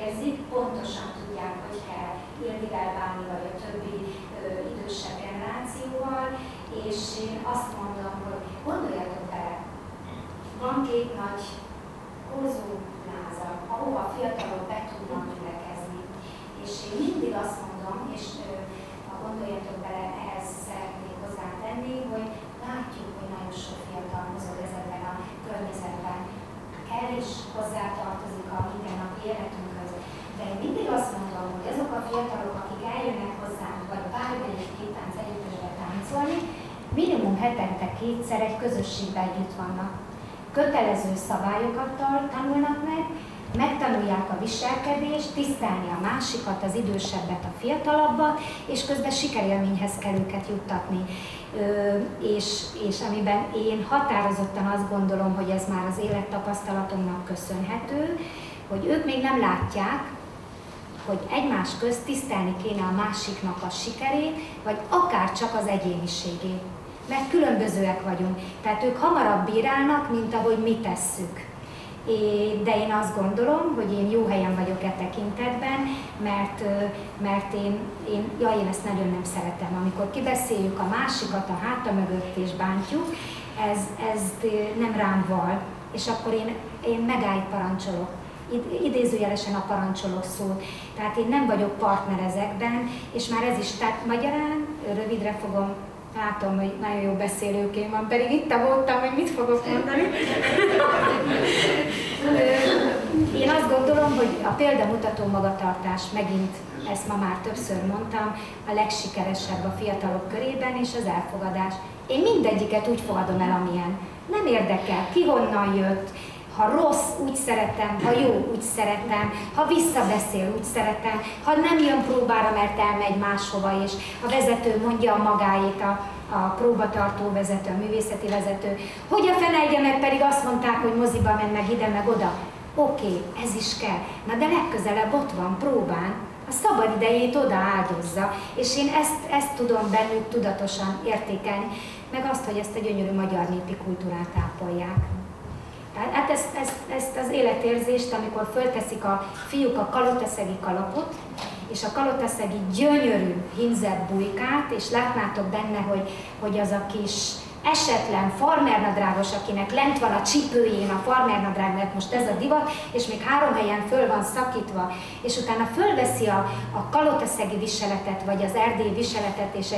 érzik, pontosan tudják, hogy kell illivel bánni, vagy a többi idősebb generációval, és én azt mondom, hogy gondoljatok bele, van két nagy korzóláza, ahova a fiatalok be tudnak gyülekezni. És én mindig azt mondom, és ha gondoljatok bele, ehhez szeretnék hozzátenni, hogy látjuk, hogy nagyon sok fiatal mozog ezekben a környezetben. Kell is hozzátartozik a mindennapi életünkhöz. De én mindig azt mondom, hogy azok a fiatalok, akik eljönnek hozzánk, vagy bármelyik képtánc együttesbe táncolni, minimum hetente kétszer egy közösségben együtt vannak. Kötelező szabályokat tanulnak meg, megtanulják a viselkedést, tisztelni a másikat, az idősebbet, a fiatalabbat, és közben sikerélményhez kell őket juttatni. És amiben én határozottan azt gondolom, hogy ez már az élettapasztalatomnak köszönhető, hogy ők még nem látják, hogy egymás közt tisztelni kéne a másiknak a sikerét, vagy akár csak az egyéniségét. Mert különbözőek vagyunk. Tehát ők hamarabb bírálnak, mint ahogy mi tesszük. De én azt gondolom, hogy én jó helyen vagyok e tekintetben, mert én ezt nagyon nem szeretem. Amikor kibeszéljük a másikat a háta mögött és bántjuk, ez nem rám val. És akkor én megállj parancsolok. Idézőjelesen a parancsolok szót. Tehát én nem vagyok partner ezekben, és már ez is, tehát magyarán, rövidre fogom, látom, hogy nagyon jó beszélőkén van, pedig itt voltam, hogy mit fogok mondani. Én azt gondolom, hogy a példamutató magatartás, megint ezt ma már többször mondtam, a legsikeresebb a fiatalok körében, és az elfogadás. Én mindegyiket úgy fogadom el, amilyen. Nem érdekel, ki honnan jött. Ha rossz, úgy szeretem, ha jó, úgy szeretem, ha visszabeszél, úgy szeretem, ha nem jön próbára, mert elmegy máshova, és a vezető mondja a magáét, a próbatartó vezető, a művészeti vezető, hogy a fenelje meg, pedig azt mondták, hogy moziba menj, meg ide, meg oda. Oké, ez is kell. Na de legközelebb ott van, próbán, a szabad idejét oda áldozza, és én ezt tudom bennük tudatosan értékelni, meg azt, hogy ezt a gyönyörű magyar népi kultúrát ápolják. Hát ezt az életérzést, amikor fölteszik a fiúk a kalotaszegi kalapot, és a kalotaszegi gyönyörű hímzett bujkát, és látnátok benne, hogy az a kis esetlen farmernadrágos, akinek lent van a csipőjén a farmernadrág, mert most ez a divat, és még 3 helyen föl van szakítva, és utána fölveszi a kalotaszegi viseletet, vagy az erdélyi viseletet, és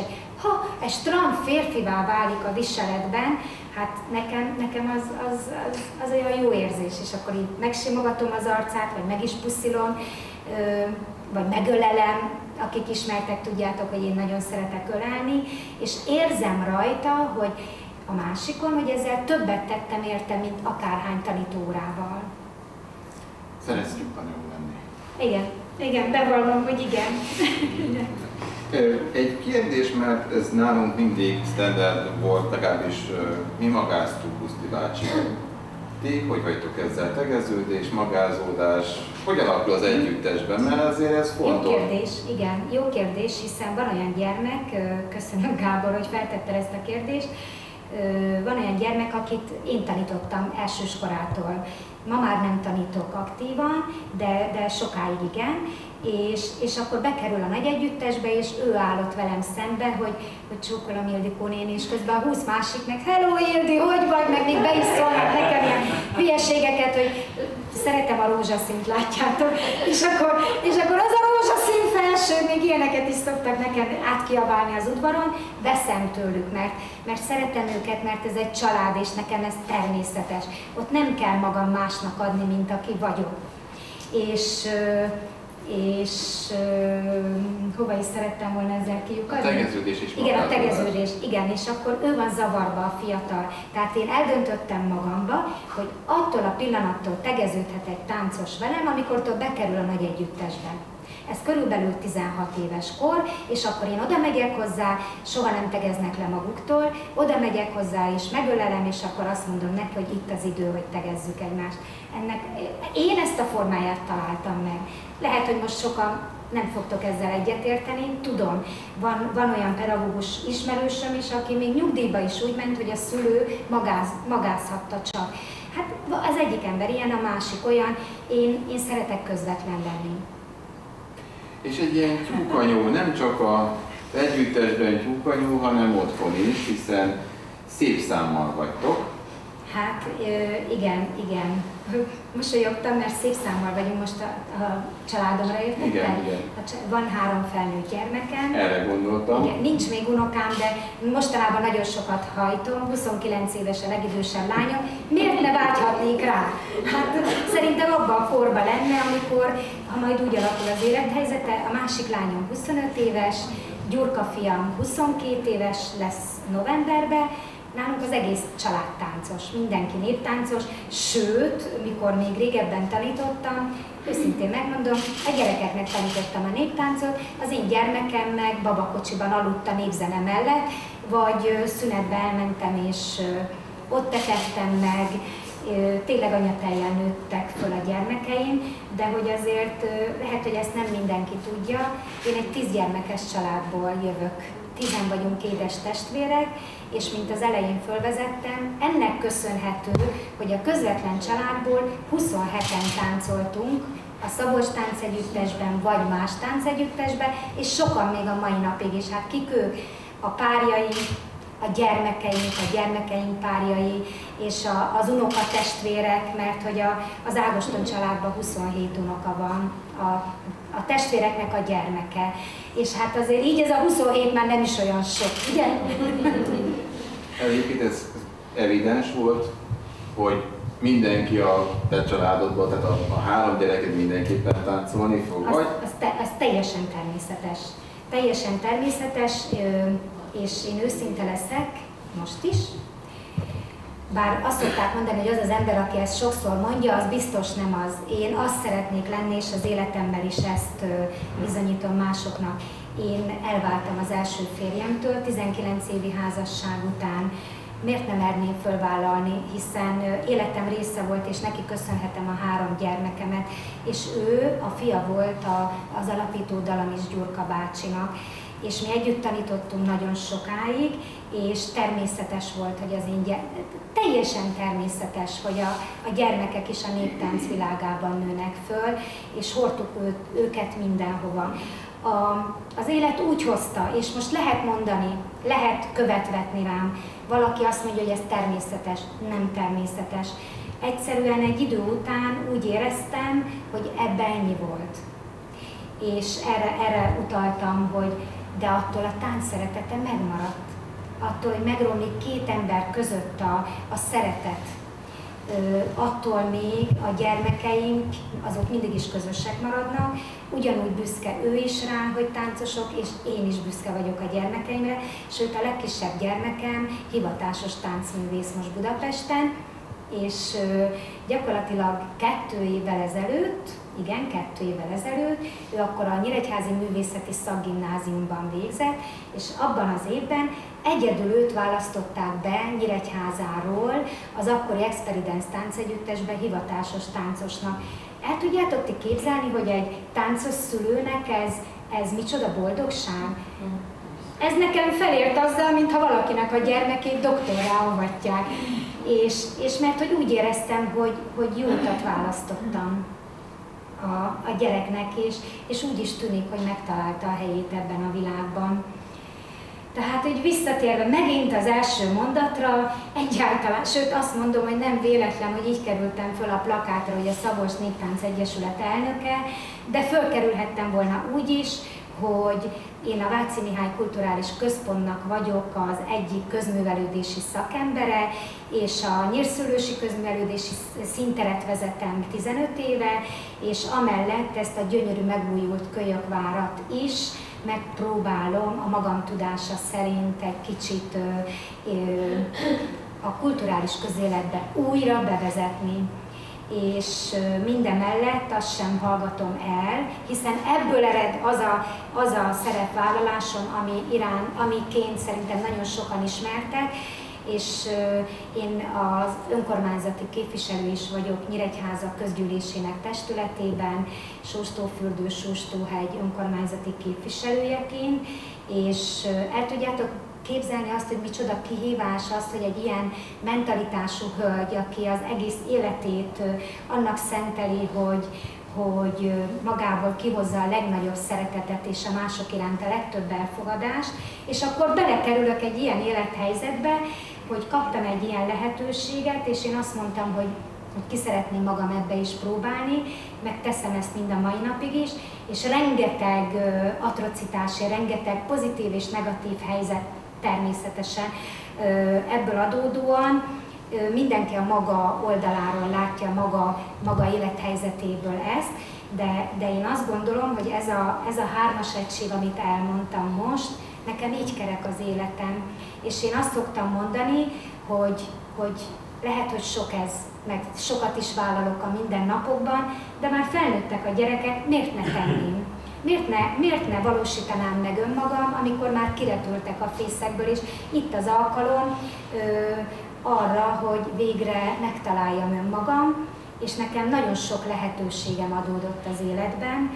egy strand férfivá válik a viseletben. Hát nekem az olyan jó érzés, és akkor így megsimogatom az arcát, vagy meg is puszilom, vagy megölelem. Akik ismertek, tudjátok, hogy én nagyon szeretek ölelni, és érzem rajta, hogy a másikon, hogy ezzel többet tettem érte, mint akárhány tanítórával. Szeretjük tanulni lenni. Igen, bevallom, hogy igen. Egy kérdés, mert ez nálunk mindig standard volt, legalábbis mi magáztuk, Huszti bácsi. Ti hogy vagytok ezzel? Tegeződés, magázódás, hogy alakul az együttesben? Mert azért ez fontos. Jó kérdés, igen, jó kérdés, hiszen van olyan gyermek, köszönöm Gábor, hogy feltette ezt a kérdést, Van olyan gyermek, akit én tanítottam elsőskorától. Ma már nem tanítok aktívan, de sokáig igen, és akkor bekerül a nagy együttesbe, és ő állott velem szembe, hogy csókolom Ildikó néni, és közben a 20 másik meg hello Ildi, hogy vagy, meg még be is szólnak nekem ilyen hülyeségeket, hogy szeretem a rózsaszínt, látjátok, és akkor az a rózsaszín felső, még ilyeneket is szoktak nekem átkiabálni az udvaron, veszem tőlük, mert szeretem őket, mert ez egy család, és nekem ez természetes. Ott nem kell magam másnak adni, mint aki vagyok. Hova is szerettem volna ezzel kijukadni? A tegeződés is. Igen, a tegeződés, igen, és akkor ő van zavarba, a fiatal. Tehát én eldöntöttem magamba, hogy attól a pillanattól tegeződhet egy táncos velem, amikortól bekerül a nagy együttesben. Ez körülbelül 16 éves kor, és akkor én oda megyek hozzá, soha nem tegeznek le maguktól, oda megyek hozzá és megölelem, és akkor azt mondom neki, hogy itt az idő, hogy tegezzük egymást. Ennek én ezt a formáját találtam meg. Lehet, hogy most sokan nem fogtok ezzel egyetérteni, tudom. Van olyan pedagógus ismerősöm is, aki még nyugdíjba is úgy ment, hogy a szülő magázhatta csak. Hát az egyik ember ilyen, a másik olyan, én szeretek közvetlen lenni. És egy ilyen tyúkanyó, nem csak az együttesben tyúkanyó, hanem otthon is, hiszen szép számmal vagytok. Hát igen. Mosolyogtam, mert szép számmal vagyunk most a családomra, értettem? Igen. Van 3 felnőtt gyermekem. Erre gondoltam. Igen, nincs még unokám, de mostanában nagyon sokat hajtom. 29 éves a legidősebb lányom. Miért ne vágyhatnék rá? Hát szerintem abban a korban lenne, amikor, ha majd úgy alakul az élethelyzete, a másik lányom 25 éves, Gyurka fiam 22 éves lesz novemberben. Nálunk az egész család táncos, mindenki néptáncos, sőt, mikor még régebben tanítottam, őszintén megmondom, a gyerekeknek tanítottam a néptáncot, az én gyermekem meg babakocsiban aludt a népzene mellett, vagy szünetbe elmentem és ott tekertem meg, tényleg anyatejjel nőttek föl a gyermekeim, de hogy azért lehet, hogy ezt nem mindenki tudja, én egy 10 gyermekes családból jövök. 10-en vagyunk édes testvérek, és mint az elején fölvezettem, ennek köszönhető, hogy a közvetlen családból 27-en táncoltunk a Szabolcs táncegyüttesben, vagy más táncegyüttesben, és sokan még a mai napig is. Hát kik ők? A párjaink, a gyermekeink párjai, és az unokatestvérek, mert hogy az Ágoston családban 27 unoka van, a testvéreknek a gyermeke. És hát azért így ez a 27 már nem is olyan sok, ugye? Egyébként ez evidens volt, hogy mindenki a te családodban, tehát a 3 gyereked mindenképpen táncolni fog, vagy? Az teljesen természetes. Teljesen természetes, és én őszinte leszek, most is. Bár azt szokták mondani, hogy az az ember, aki ezt sokszor mondja, az biztos nem az. Én azt szeretnék lenni, és az életemmel is ezt bizonyítom másoknak. Én elváltam az első férjemtől 19 évi házasság után. Miért nem merném fölvállalni, hiszen életem része volt, és neki köszönhetem a 3 gyermekemet. És ő a fia volt az alapító Dalamis Gyurka bácsinak. És mi együtt tanítottunk nagyon sokáig, és természetes volt, hogy az én teljesen természetes, hogy a gyermekek is a néptánc világában nőnek föl, és hordtuk őket mindenhova. Az élet úgy hozta, és most lehet mondani, lehet követvetni rám. Valaki azt mondja, hogy ez természetes, nem természetes. Egyszerűen egy idő után úgy éreztem, hogy ebben ennyi volt. És erre utaltam, hogy de attól a tánc szeretete megmaradt. Attól, hogy megromlik 2 ember között a szeretet. Attól még a gyermekeink, azok mindig is közösek maradnak, ugyanúgy büszke ő is rá, hogy táncosok, és én is büszke vagyok a gyermekeimre, sőt a legkisebb gyermekem hivatásos táncművész most Budapesten, és gyakorlatilag 2 évvel ezelőtt, igen, 2 évvel ezelőtt, ő akkor a Nyíregyházi Művészeti Szakgimnáziumban végzett, és abban az évben egyedül őt választották be Nyíregyházáról az akkori Experidence táncegyüttesbe hivatásos táncosnak. El tudjátok ti képzelni, hogy egy táncos szülőnek ez micsoda boldogság? Ez nekem felért azzal, mintha valakinek a gyermekét doktorrá avatják. És mert hogy úgy éreztem, hogy jó utat választottam a gyereknek, és úgy is tűnik, hogy megtalálta a helyét ebben a világban. Tehát így visszatérve megint az első mondatra, egyáltalán, sőt azt mondom, hogy nem véletlen, hogy így kerültem föl a plakátra, hogy a Szabolcs Néptánc Egyesület elnöke, de fölkerülhettem volna úgy is, hogy én a Váci Mihály Kulturális Központnak vagyok az egyik közművelődési szakembere, és a Nyírszülősi Közművelődési Színteret vezetem 15 éve, és amellett ezt a gyönyörű megújult Kölyökvárat is megpróbálom a magam tudása szerint egy kicsit a kulturális közéletbe újra bevezetni. És minden mellett azt sem hallgatom el, hiszen ebből ered az a szerepvállalásom, amiként szerintem nagyon sokan ismertek, és én az önkormányzati képviselő is vagyok Nyíregyháza közgyűlésének testületében, Sóstófürdő, Sóstóhegy önkormányzati képviselőjeként, és el tudjátok képzelni azt, hogy micsoda kihívás az, hogy egy ilyen mentalitású hölgy, aki az egész életét annak szenteli, hogy magából kihozza a legnagyobb szeretetet és a mások iránt a legtöbb elfogadást, és akkor belekerülök egy ilyen élethelyzetbe, hogy kaptam egy ilyen lehetőséget, és én azt mondtam, hogy ki szeretném magam ebbe is próbálni, meg teszem ezt mind a mai napig is, és rengeteg atrocitás, rengeteg pozitív és negatív helyzet természetesen ebből adódóan, mindenki a maga oldaláról látja, maga élethelyzetéből ezt, de én azt gondolom, hogy ez a hármas egység, amit elmondtam most, nekem így kerek az életem. És én azt szoktam mondani, hogy lehet, hogy sok ez, meg sokat is vállalok a mindennapokban, de már felnőttek a gyerekek, miért ne tenném? Miért ne valósítanám meg önmagam, amikor már kiretültek a fészekből, és itt az alkalom arra, hogy végre megtaláljam önmagam, és nekem nagyon sok lehetőségem adódott az életben,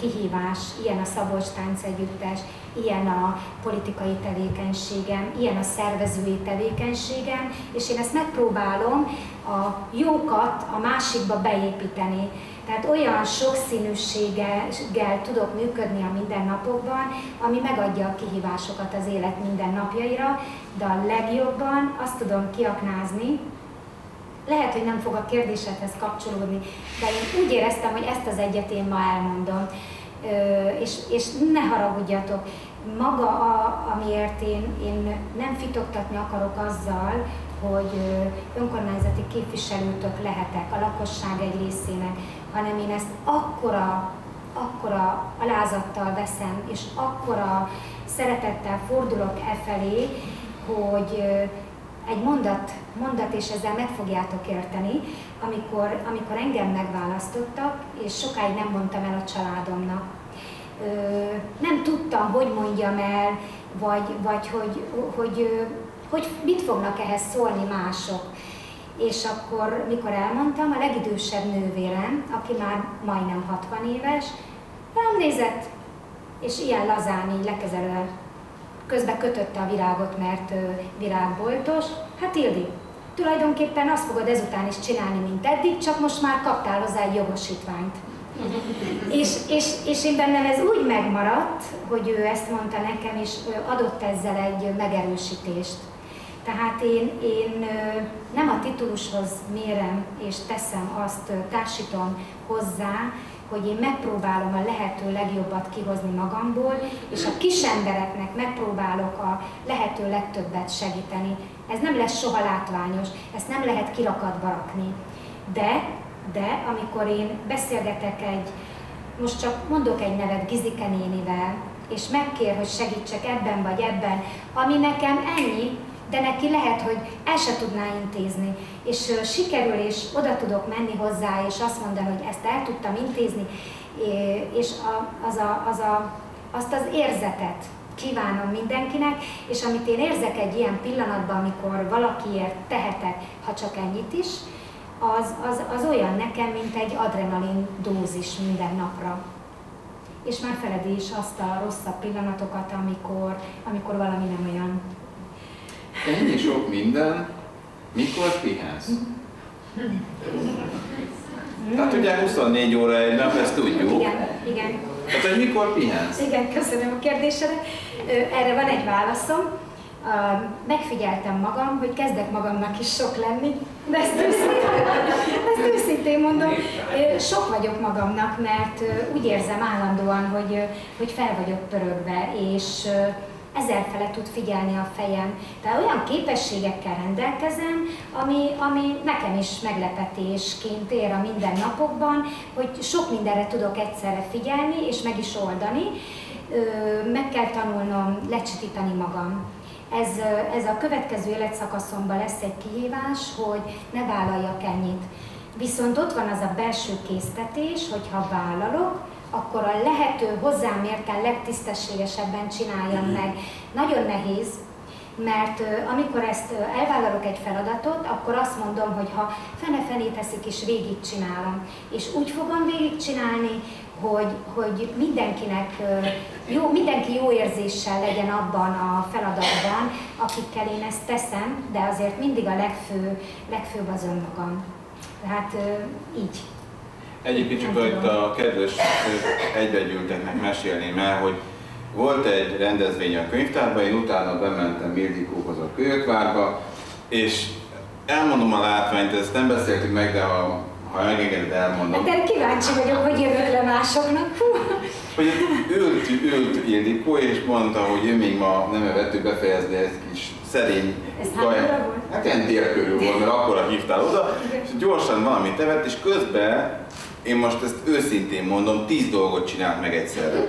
kihívás, ilyen a Szabolcs Tánc Együttes, ilyen a politikai tevékenységem, ilyen a szervezői tevékenységem, és én ezt megpróbálom a jókat a másikba beépíteni. Tehát olyan sokszínűséggel tudok működni a mindennapokban, ami megadja a kihívásokat az élet mindennapjaira, de a legjobban azt tudom kiaknázni. Lehet, hogy nem fog a kérdésedhez kapcsolódni, de én úgy éreztem, hogy ezt az egyet én ma elmondom. És ne haragudjatok, maga, amiért én nem fitoktatni akarok azzal, hogy önkormányzati képviselőtök lehetek a lakosság egy részének, hanem én ezt akkora alázattal veszem, és akkora szeretettel fordulok e felé, hogy egy mondat, és ezzel meg fogjátok érteni, amikor engem megválasztottak, és sokáig nem mondtam el a családomnak. Nem tudtam, hogy mondjam el, vagy hogy mit fognak ehhez szólni mások. És akkor, mikor elmondtam, a legidősebb nővérem, aki már majdnem 60 éves, rám nézett, és ilyen lazán így lekezelően. Közben kötötte a virágot, mert virágboltos. Hát Ildi, tulajdonképpen azt fogod ezután is csinálni, mint eddig, csak most már kaptál hozzá egy jogosítványt. és én bennem ez úgy megmaradt, hogy ő ezt mondta nekem, és adott ezzel egy megerősítést. Tehát én nem a titulushoz mérem, és teszem azt, társítom hozzá, hogy én megpróbálom a lehető legjobbat kihozni magamból, és a kis embereknek megpróbálok a lehető legtöbbet segíteni. Ez nem lesz soha látványos, ezt nem lehet kirakatba rakni. De amikor én beszélgetek most csak mondok egy nevet, Gizike nénivel, és megkér, hogy segítsek ebben vagy ebben, ami nekem ennyi, de neki lehet, hogy el se tudná intézni. És sikerül, és oda tudok menni hozzá, és azt mondani, hogy ezt el tudtam intézni, és azt az érzetet kívánom mindenkinek, és amit én érzek egy ilyen pillanatban, amikor valakiért tehetek, ha csak ennyit is, az olyan nekem, mint egy adrenalin dózis minden napra. és megfeledi is azt a rosszabb pillanatokat, amikor valami nem olyan. Ennyi sok minden, mikor pihensz? Tehát ugye 24 óra egy nap, ezt tudjuk. Igen, igen. Tehát, hogy mikor pihensz? Igen, köszönöm a kérdésedet. Erre van egy válaszom. Megfigyeltem magam, hogy kezdek magamnak is sok lenni, de ezt őszintén mondom. Sok vagyok magamnak, mert úgy érzem állandóan, hogy fel vagyok pörögve, és ezerfele tud figyelni a fejem. Tehát olyan képességekkel rendelkezem, ami nekem is meglepetésként ér a mindennapokban, hogy sok mindenre tudok egyszerre figyelni, és meg is oldani. Meg kell tanulnom lecsitítani magam. Ez a következő életszakaszomban lesz egy kihívás, hogy ne vállaljak ennyit. Viszont ott van az a belső késztetés, hogy ha vállalok, akkor a lehető hozzám érten legtisztességesebben csináljam meg. Nagyon nehéz, mert amikor ezt elvállalok egy feladatot, akkor azt mondom, hogy ha fene-fené teszik is, végigcsinálom. És úgy fogom végigcsinálni, hogy mindenkinek jó, mindenki jó érzéssel legyen abban a feladatban, akikkel én ezt teszem, de azért mindig a legfőbb az önmagam. Tehát így. Egyébként csak itt a kedves egybegyűlteknek mesélném el, hogy volt egy rendezvény a könyvtárban, én utána bementem Ildikóhoz a Kölyökvárba, és elmondom a látványt, ezt nem beszéltük meg, de ha megengeded, elmondom. De kíváncsi vagyok, hogy jövök le másoknak. Hogy ült Ildikó, és mondta, hogy ő még ma nem evett, ő befejezte ezt kis szerény. Ez hátra volt? Hát ilyen tél körül volt, mert akkora hívtál oda, és gyorsan valamit evett, és közben, én most ezt őszintén mondom, 10 dolgot csinált meg egyszerre.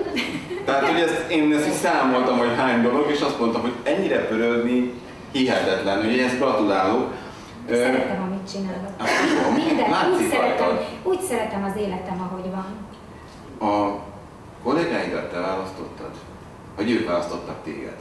Tehát, hogy én ezt így számoltam, hogy hány dolog, és azt mondtam, hogy ennyire pörögni hihetetlen, hogy én ezt gratulálok. Szeretem, amit csinálok. Úgy szeretem az életem, ahogy van. A kollégáidat te választottad? Vagy ők választottak téged?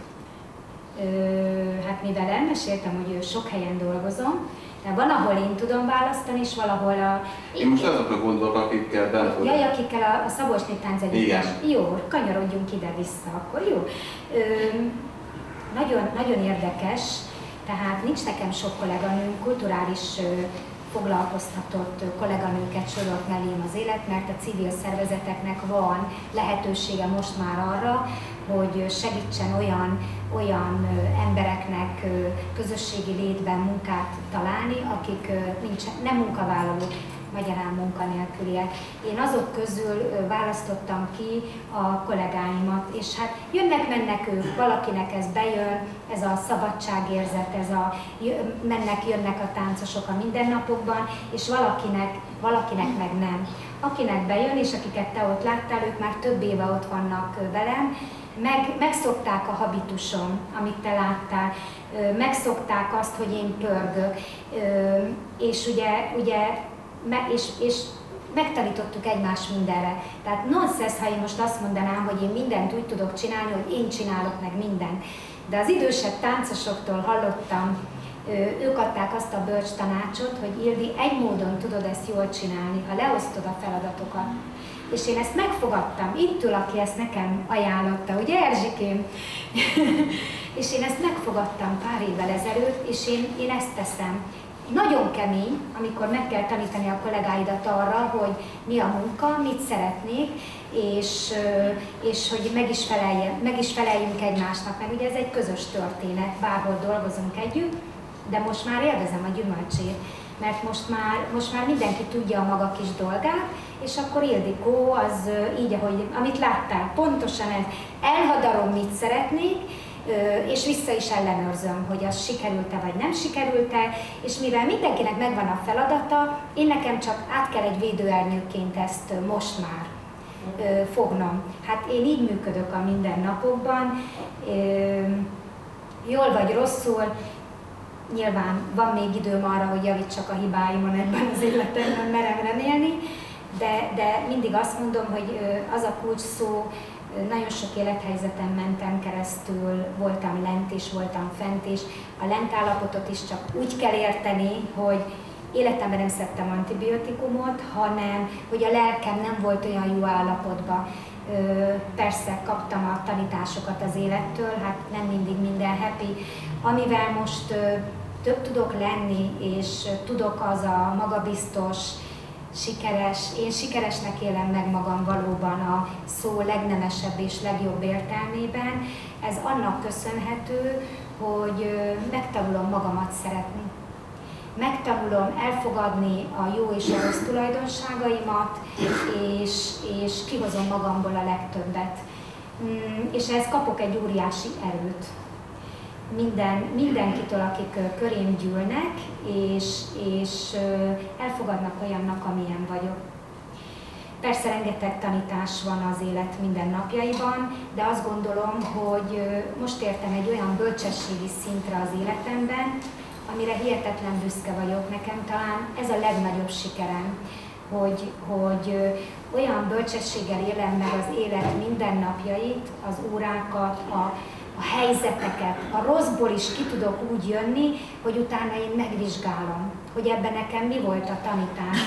Hát mivel elmeséltem, hogy sok helyen dolgozom, de van, ahol én tudom választani, és valahol a... Én most azokra gondolok, akikkel bent. Jaj, akikkel a Szabolcsné Táncegyüttes. Jó, kanyarodjunk ide-vissza, akkor jó. Nagyon, nagyon érdekes, tehát nincs nekem sok kolléganőm, kulturális foglalkoztatott kolléganőket sorolt mellém az élet, mert a civil szervezeteknek van lehetősége most már arra, hogy segítsen olyan embereknek közösségi létben munkát találni, akik nem munkavállalók, magyarán munkanélküliek. Én azok közül választottam ki a kollégáimat, és hát jönnek-mennek ők, valakinek ez bejön, ez a szabadságérzet, ez a mennek-jönnek a táncosok a mindennapokban, és valakinek meg nem. Akinek bejön, és akiket te ott láttál, ők már több éve ott vannak velem, megszokták a habitusom, amit te láttál, megszokták azt, hogy én pörgök, és és megtanítottuk egymást mindenre. Tehát nonsense, ha én most azt mondanám, hogy én mindent úgy tudok csinálni, hogy én csinálok meg mindent. De az idősebb táncosoktól hallottam, ők adták azt a bölcs tanácsot, hogy Ildi, egy módon tudod ezt jól csinálni, ha leosztod a feladatokat. És én ezt megfogadtam. Itt ül, aki ezt nekem ajánlotta, ugye Erzsikém? És én ezt megfogadtam pár évvel ezelőtt, és én ezt teszem. Nagyon kemény, amikor meg kell tanítani a kollégáidat arra, hogy mi a munka, mit szeretnék, és hogy meg is feleljünk egymásnak, mert ugye ez egy közös történet, bárhol dolgozunk együtt, de most már élvezem a gyümölcsét, mert most már mindenki tudja a maga kis dolgát, és akkor Ildikó az így, ahogy, amit láttál, pontosan ez, elhadarom, mit szeretnék, és vissza is ellenőrzöm, hogy az sikerült-e vagy nem sikerült-e, és mivel mindenkinek megvan a feladata, én nekem csak át kell egy védőernyőként ezt most már fognom. Hát én így működök a mindennapokban, jól vagy rosszul, nyilván van még időm arra, hogy javítsak a hibáimon ebben az életemben, merem remélni, de mindig azt mondom, hogy az a kulcs szó, nagyon sok élethelyzeten mentem keresztül, voltam lent és voltam fent is. A lentállapotot is csak úgy kell érteni, hogy életemben nem szedtem antibiotikumot, hanem hogy a lelkem nem volt olyan jó állapotban. Persze kaptam a tanításokat az élettől, hát nem mindig minden happy. Amivel most több tudok lenni, és tudok, az a magabiztos, sikeres, én sikeresnek élem meg magam valóban a szó legnemesebb és legjobb értelmében. Ez annak köszönhető, hogy megtanulom magamat szeretni. Megtanulom elfogadni a jó és a rossz tulajdonságaimat, és kihozom magamból a legtöbbet. És ehhez kapok egy óriási erőt. Mindenkitől, akik körém gyűlnek, és elfogadnak olyannak, amilyen vagyok. Persze rengeteg tanítás van az élet minden napjaiban, de azt gondolom, hogy most értem egy olyan bölcsességi szintre az életemben, amire hihetetlen büszke vagyok. Nekem talán ez a legnagyobb sikerem, hogy olyan bölcsességgel élem meg az élet mindennapjait, az órákat, a helyzeteket, a rosszból is ki tudok úgy jönni, hogy utána én megvizsgálom, hogy ebben nekem mi volt a tanítás,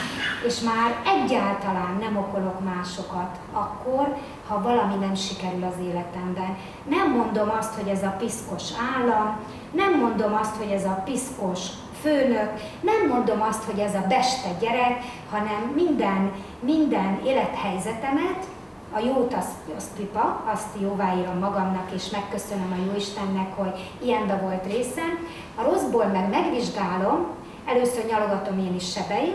és már egyáltalán nem okolok másokat akkor, ha valami nem sikerül az életemben. Nem mondom azt, hogy ez a piszkos állam, nem mondom azt, hogy ez a piszkos főnök, nem mondom azt, hogy ez a beste gyerek, hanem minden élethelyzetemet, a jót azt pipa, azt jóváírom magamnak, és megköszönöm a Jóistennek, hogy ilyenben volt részem. A rosszból meg megvizsgálom, először nyalogatom én is sebeim,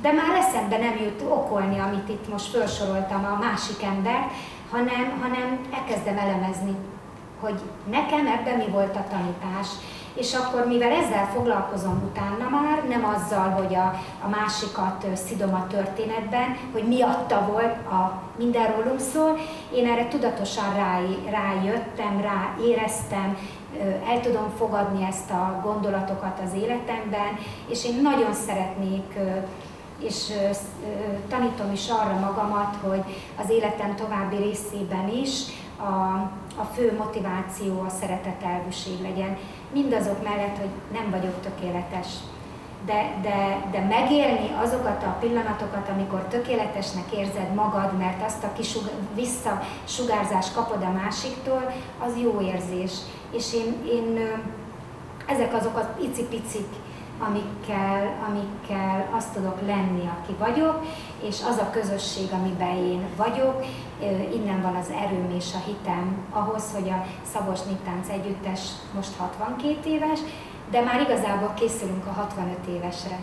de már eszembe nem jut okolni, amit itt most felsoroltam, a másik embert, hanem elkezdem elemezni, hogy nekem ebben mi volt a tanítás. És akkor, mivel ezzel foglalkozom utána már, nem azzal, hogy a másikat szidom a történetben, hogy miatta volt, minden rólunk szól, én erre tudatosan rájöttem, ráéreztem, el tudom fogadni ezt a gondolatokat az életemben, és én nagyon szeretnék, és tanítom is arra magamat, hogy az életem további részében is a fő motiváció a szeretetelvűség legyen. Mindazok mellett, hogy nem vagyok tökéletes, de megélni azokat a pillanatokat, amikor tökéletesnek érzed magad, mert azt a kis visszasugárzást kapod a másiktól, az jó érzés. És én ezek azok az icipicik, amikkel azt tudok lenni, aki vagyok, és az a közösség, amiben én vagyok, innen van az erőm és a hitem ahhoz, hogy a Szabolcs Néptánc Együttes most 62 éves, de már igazából készülünk a 65 évesre.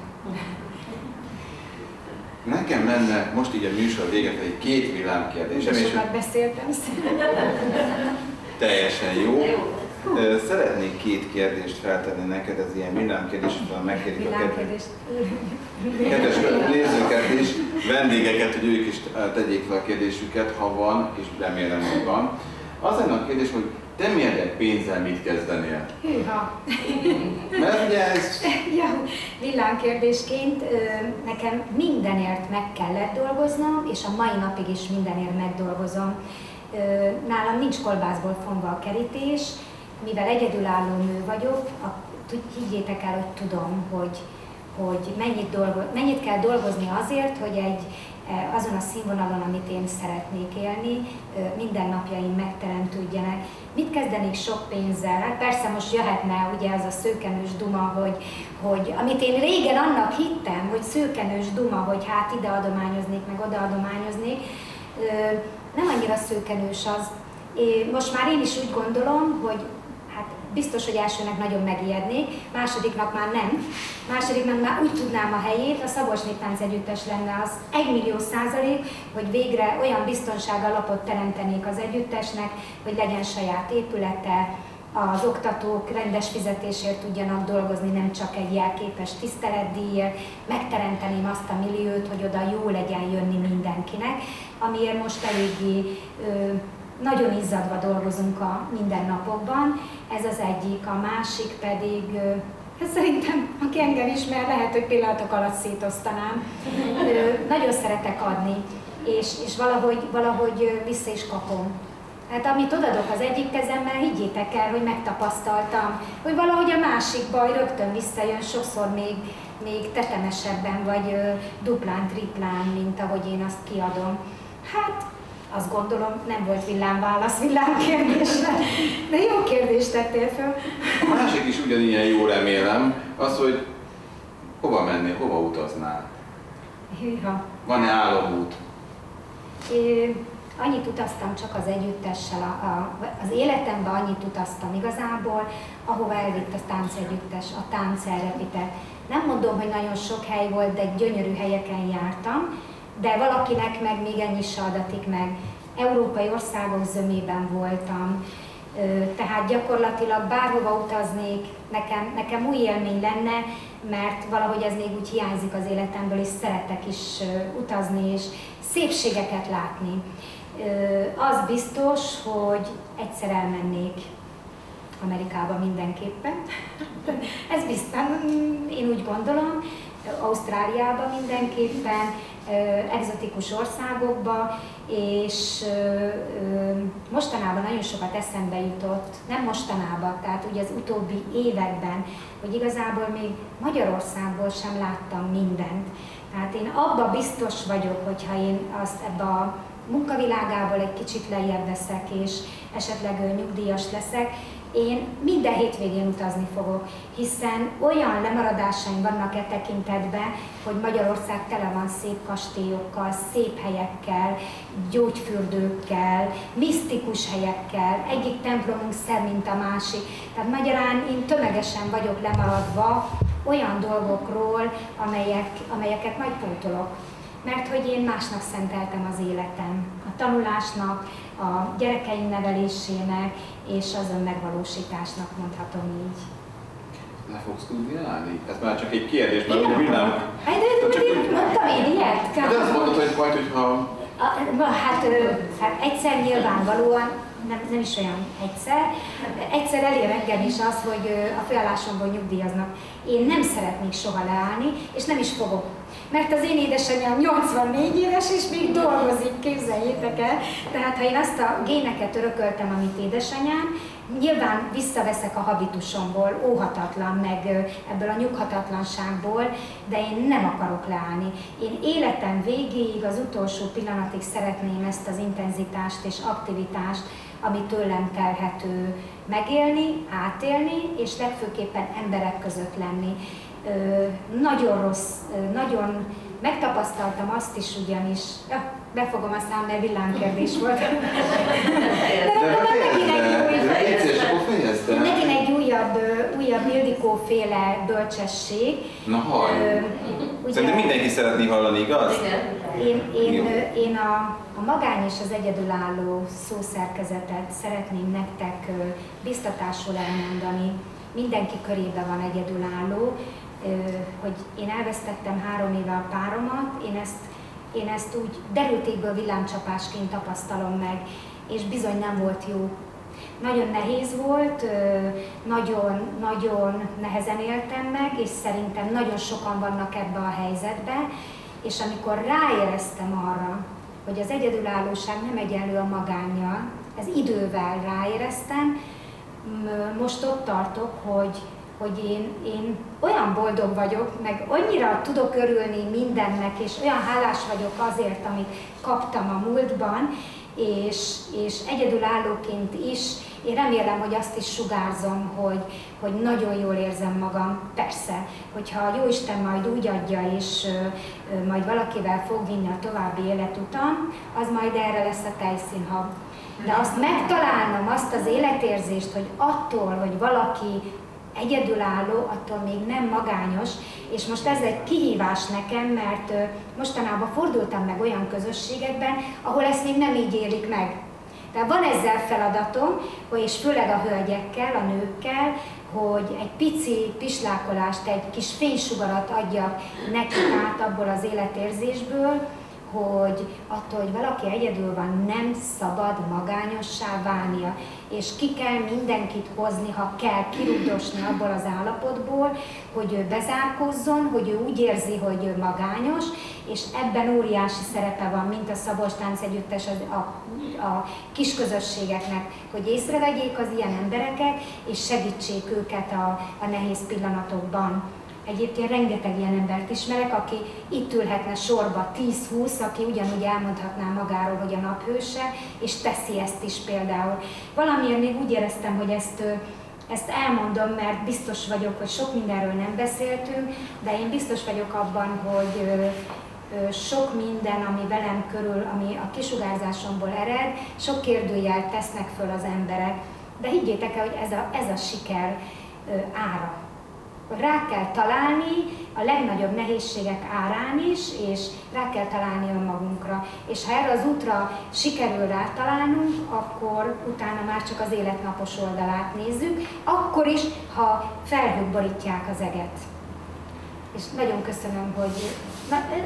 Nekem lenne most így a műsor véget egy két villámkérdésem. Sokat beszéltem szerintem. Teljesen jó. Szeretnék két kérdést feltenni neked, ez ilyen villámkérdés, utána megkérjük a kedves nézőket és vendégeket, hogy ők is tegyék fel a kérdésüket, ha van, és remélem, hogy van. Az lenne a kérdés, hogy te mérleg pénzzel mit kezdenél? Hűha! Mert ugye ez... Ja, villámkérdésként nekem mindenért meg kellett dolgoznom, és a mai napig is mindenért megdolgozom. Nálam nincs kolbászból fonva a kerítés, mivel egyedülálló nő vagyok, higgyétek el, hogy tudom, hogy mennyit kell dolgozni azért, hogy azon a színvonalon, amit én szeretnék élni, minden napjaim megteremtődjenek. Mit kezdenék sok pénzzel? Hát persze most jöhetne ugye az a szőkenős duma, hogy amit én régen annak hittem, hogy szőkenős duma, hogy hát ide adományoznék, meg oda adományoznék, nem annyira szőkenős az. Most már én is úgy gondolom, hogy hát biztos, hogy elsőnek nagyon megijednék, másodiknak már nem. Másodiknak már úgy tudnám a helyét, a Szabolcs Néptánc Együttes lenne az 1 millió százalék, hogy végre olyan biztonságalapot teremtenék az együttesnek, hogy legyen saját épülete, az oktatók rendes fizetésért tudjanak dolgozni, nem csak egy jelképes tiszteletdíjért, megteremteném azt a milliót, hogy oda jó legyen jönni mindenkinek, amiért most eléggé nagyon izzadva dolgozunk a mindennapokban. Ez az egyik, a másik pedig, szerintem, aki engem ismer, lehet, hogy pillanatok alatt szétosztanám. Nagyon szeretek adni, és valahogy vissza is kapom. Hát amit odadok az egyik kezemmel, higgyétek el, hogy megtapasztaltam, hogy valahogy a másik baj rögtön visszajön, sokszor még tetemesebben, vagy duplán, triplán, mint ahogy én azt kiadom. Hát Azt gondolom, nem volt villámválasz villámkérdésre, de jó kérdést tettél föl. A másik is ugyanilyen jó, remélem, az, hogy hova mennél, hova utaznál? Hűha. Van-e álomút? Annyit utaztam csak az együttessel, az életemben annyit utaztam igazából, ahova elvitt a táncegyüttes, a táncelrepített. Nem mondom, hogy nagyon sok hely volt, de gyönyörű helyeken jártam, de valakinek meg még ennyi se adatik meg. Európai országok zömében voltam, tehát gyakorlatilag bárhova utaznék, nekem új élmény lenne, mert valahogy ez még úgy hiányzik az életemből, és szeretek is utazni, és szépségeket látni. Az biztos, hogy egyszer elmennék Amerikába mindenképpen. Ez biztos, én úgy gondolom, Ausztráliába mindenképpen, egzotikus országokba, és mostanában nagyon sokat eszembe jutott, nem mostanában, tehát ugye az utóbbi években, hogy igazából még Magyarországból sem láttam mindent. Tehát én abba biztos vagyok, hogyha én azt ebbe a munkavilágából egy kicsit lejjebb veszek, és esetleg nyugdíjas leszek, én minden hétvégén utazni fogok, hiszen olyan lemaradásaim vannak e tekintetben, hogy Magyarország tele van szép kastélyokkal, szép helyekkel, gyógyfürdőkkel, misztikus helyekkel, egyik templomunk szebb, mint a másik. Tehát magyarán én tömegesen vagyok lemaradva olyan dolgokról, amelyeket majd pótolok. Mert hogy én másnak szenteltem az életem, a tanulásnak, a gyerekeim nevelésének és az önmegvalósításnak, mondhatom így. Le fogsz tudni állni? Ez már csak egy kérdés, mert úgy villám. Mondtam én ilyet? De azt mondod, hogy majd, hogyha... Hát egyszer nyilvánvalóan, nem is olyan egyszer elér engem is az, hogy a főállásomból nyugdíjaznak. Én nem szeretnék soha leállni, és nem is fogok. Mert az én édesanyám 84 éves, és még dolgozik, képzeljétek el. Tehát ha én azt a géneket örököltem, amit édesanyám, nyilván visszaveszek a habitusomból, óhatatlan, meg ebből a nyughatatlanságból, de én nem akarok leállni. Én életem végéig, az utolsó pillanatig szeretném ezt az intenzitást és aktivitást, ami tőlem telhető, megélni, átélni, és legfőképpen emberek között lenni. Nagyon rossz, nagyon megtapasztaltam azt is ugyanis, befogom a szám, mert villámkérdés volt. De megint egy újabb Ildikó-féle bölcsesség. Na hallj! Szerintem mindenki szeretné hallani, igaz? Én a magány és az egyedülálló szószerkezetet szeretném nektek biztatásul elmondani. Mindenki körében van egyedülálló. Hogy én elvesztettem 3 éve a páromat, én ezt úgy derültékből villámcsapásként tapasztalom meg, és bizony nem volt jó. Nagyon nehéz volt, nagyon nehezen éltem meg, és szerintem nagyon sokan vannak ebbe a helyzetbe, és amikor ráéreztem arra, hogy az egyedülállóság nem egyenlő a magánnyal, ez idővel ráéreztem, most ott tartok, hogy én olyan boldog vagyok, meg annyira tudok örülni mindennek, és olyan hálás vagyok azért, amit kaptam a múltban, és egyedülállóként is, én remélem, hogy azt is sugárzom, hogy nagyon jól érzem magam. Persze, hogyha a Jóisten majd úgy adja, és majd valakivel fog vinni a további életutam, az majd erre lesz a tejszínhab. De azt megtalálnom, azt az életérzést, hogy attól, hogy valaki egyedülálló, attól még nem magányos, és most ez egy kihívás nekem, mert mostanában fordultam meg olyan közösségekben, ahol ezt még nem így élik meg. Tehát van ezzel feladatom, és főleg a hölgyekkel, a nőkkel, hogy egy pici pislákolást, egy kis fénysugarat adjak nekik át abból az életérzésből, hogy attól, hogy valaki egyedül van, nem szabad magányossá válnia, és ki kell mindenkit hozni, ha kell kirúgdosni abból az állapotból, hogy ő bezárkózzon, hogy ő úgy érzi, hogy ő magányos, és ebben óriási szerepe van, mint a Szabolcs Táncegyüttes a kisközösségeknek, hogy észrevegyék az ilyen embereket, és segítsék őket a nehéz pillanatokban. Egyébként rengeteg ilyen embert ismerek, aki itt ülhetne sorba 10-20, aki ugyanúgy elmondhatná magáról, hogy a naphőse, és teszi ezt is például. Valamiért még úgy éreztem, hogy ezt elmondom, mert biztos vagyok, hogy sok mindenről nem beszéltünk, de én biztos vagyok abban, hogy sok minden, ami velem körül, ami a kisugárzásomból ered, sok kérdőjel tesznek föl az emberek. De higgyétek el, hogy ez a siker ára. Rá kell találni a legnagyobb nehézségek árán is, és rá kell találni önmagunkra. És ha erre az útra sikerül rátalálnunk, akkor utána már csak az életnapos oldalát nézzük, akkor is, ha felhők borítják az eget. És nagyon köszönöm, hogy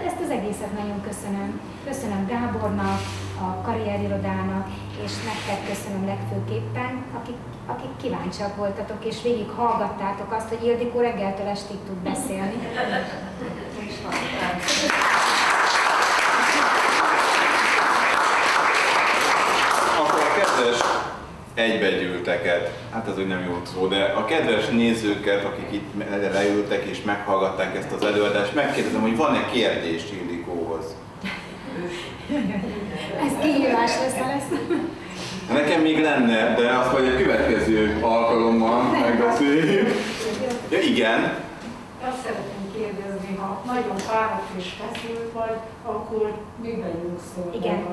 ezt az egészet nagyon köszönöm. Köszönöm Gábornak, a Karrierirodának, és nektek köszönöm legfőképpen, akik kíváncsiak voltatok, és végig hallgattátok azt, hogy Ildikó reggeltől estig tud beszélni. Akkor a kedves egybegyűlteket, hát ez úgy nem jó szó, de a kedves nézőket, akik itt leültek és meghallgatták ezt az előadást, megkérdezem, hogy van-e kérdés Ildikóhoz? Ez kihívás lesz. Nekem még lenne, de azt majd a következő alkalommal megbeszéljük. Ja, igen. Azt szeretném kérdezni, ha nagyon fáradt és feszült vagy, akkor miben nyúlsz szóval? Igen.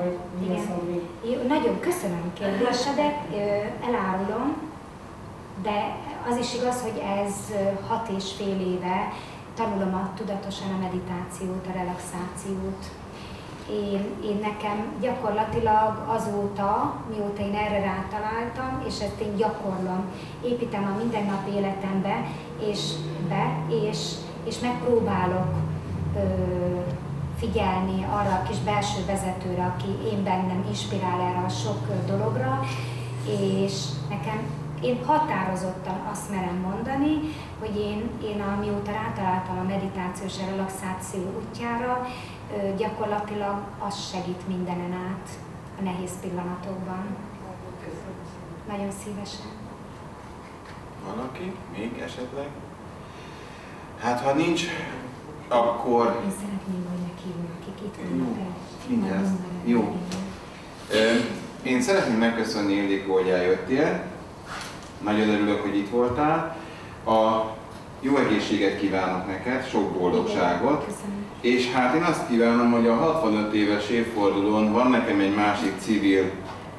Jó, nagyon köszönöm a kérdésedet, elárulom, de az is igaz, hogy ez 6,5 éve tanulom tudatosan a meditációt, a relaxációt. Én nekem gyakorlatilag azóta, mióta én erre rátaláltam, és ezt én gyakorlom, építem a mindennapi életembe, és megpróbálok figyelni arra a kis belső vezetőre, aki én bennem inspirál erre a sok dologra, és nekem én határozottan azt merem mondani, hogy én amióta rátaláltam a meditációs és relaxáció útjára, gyakorlatilag az segít mindenen át a nehéz pillanatokban. Köszönöm. Nagyon szívesen. Van aki? Még esetleg? Hát ha nincs, akkor... Én szeretném majd meghívni, akik itt vannak. Jó. Én szeretném megköszönni, Ildikó, hogy eljöttél. Nagyon örülök, hogy itt voltál. Jó egészséget kívánok neked, sok boldogságot. Köszönöm. És hát én azt kívánom, hogy a 65 éves évfordulón van nekem egy másik civil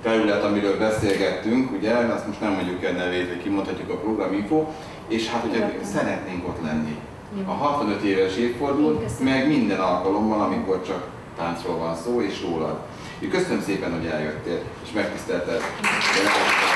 terület, amiről beszélgettünk, ugye, azt most nem mondjuk el nevét, hogy kimondhatjuk a programinfo, és hát ugye szeretnénk ott lenni. A 65 éves évfordulón, meg minden alkalommal, amikor csak táncról van szó, és rólad. Köszönöm szépen, hogy eljöttél, és megtisztelted.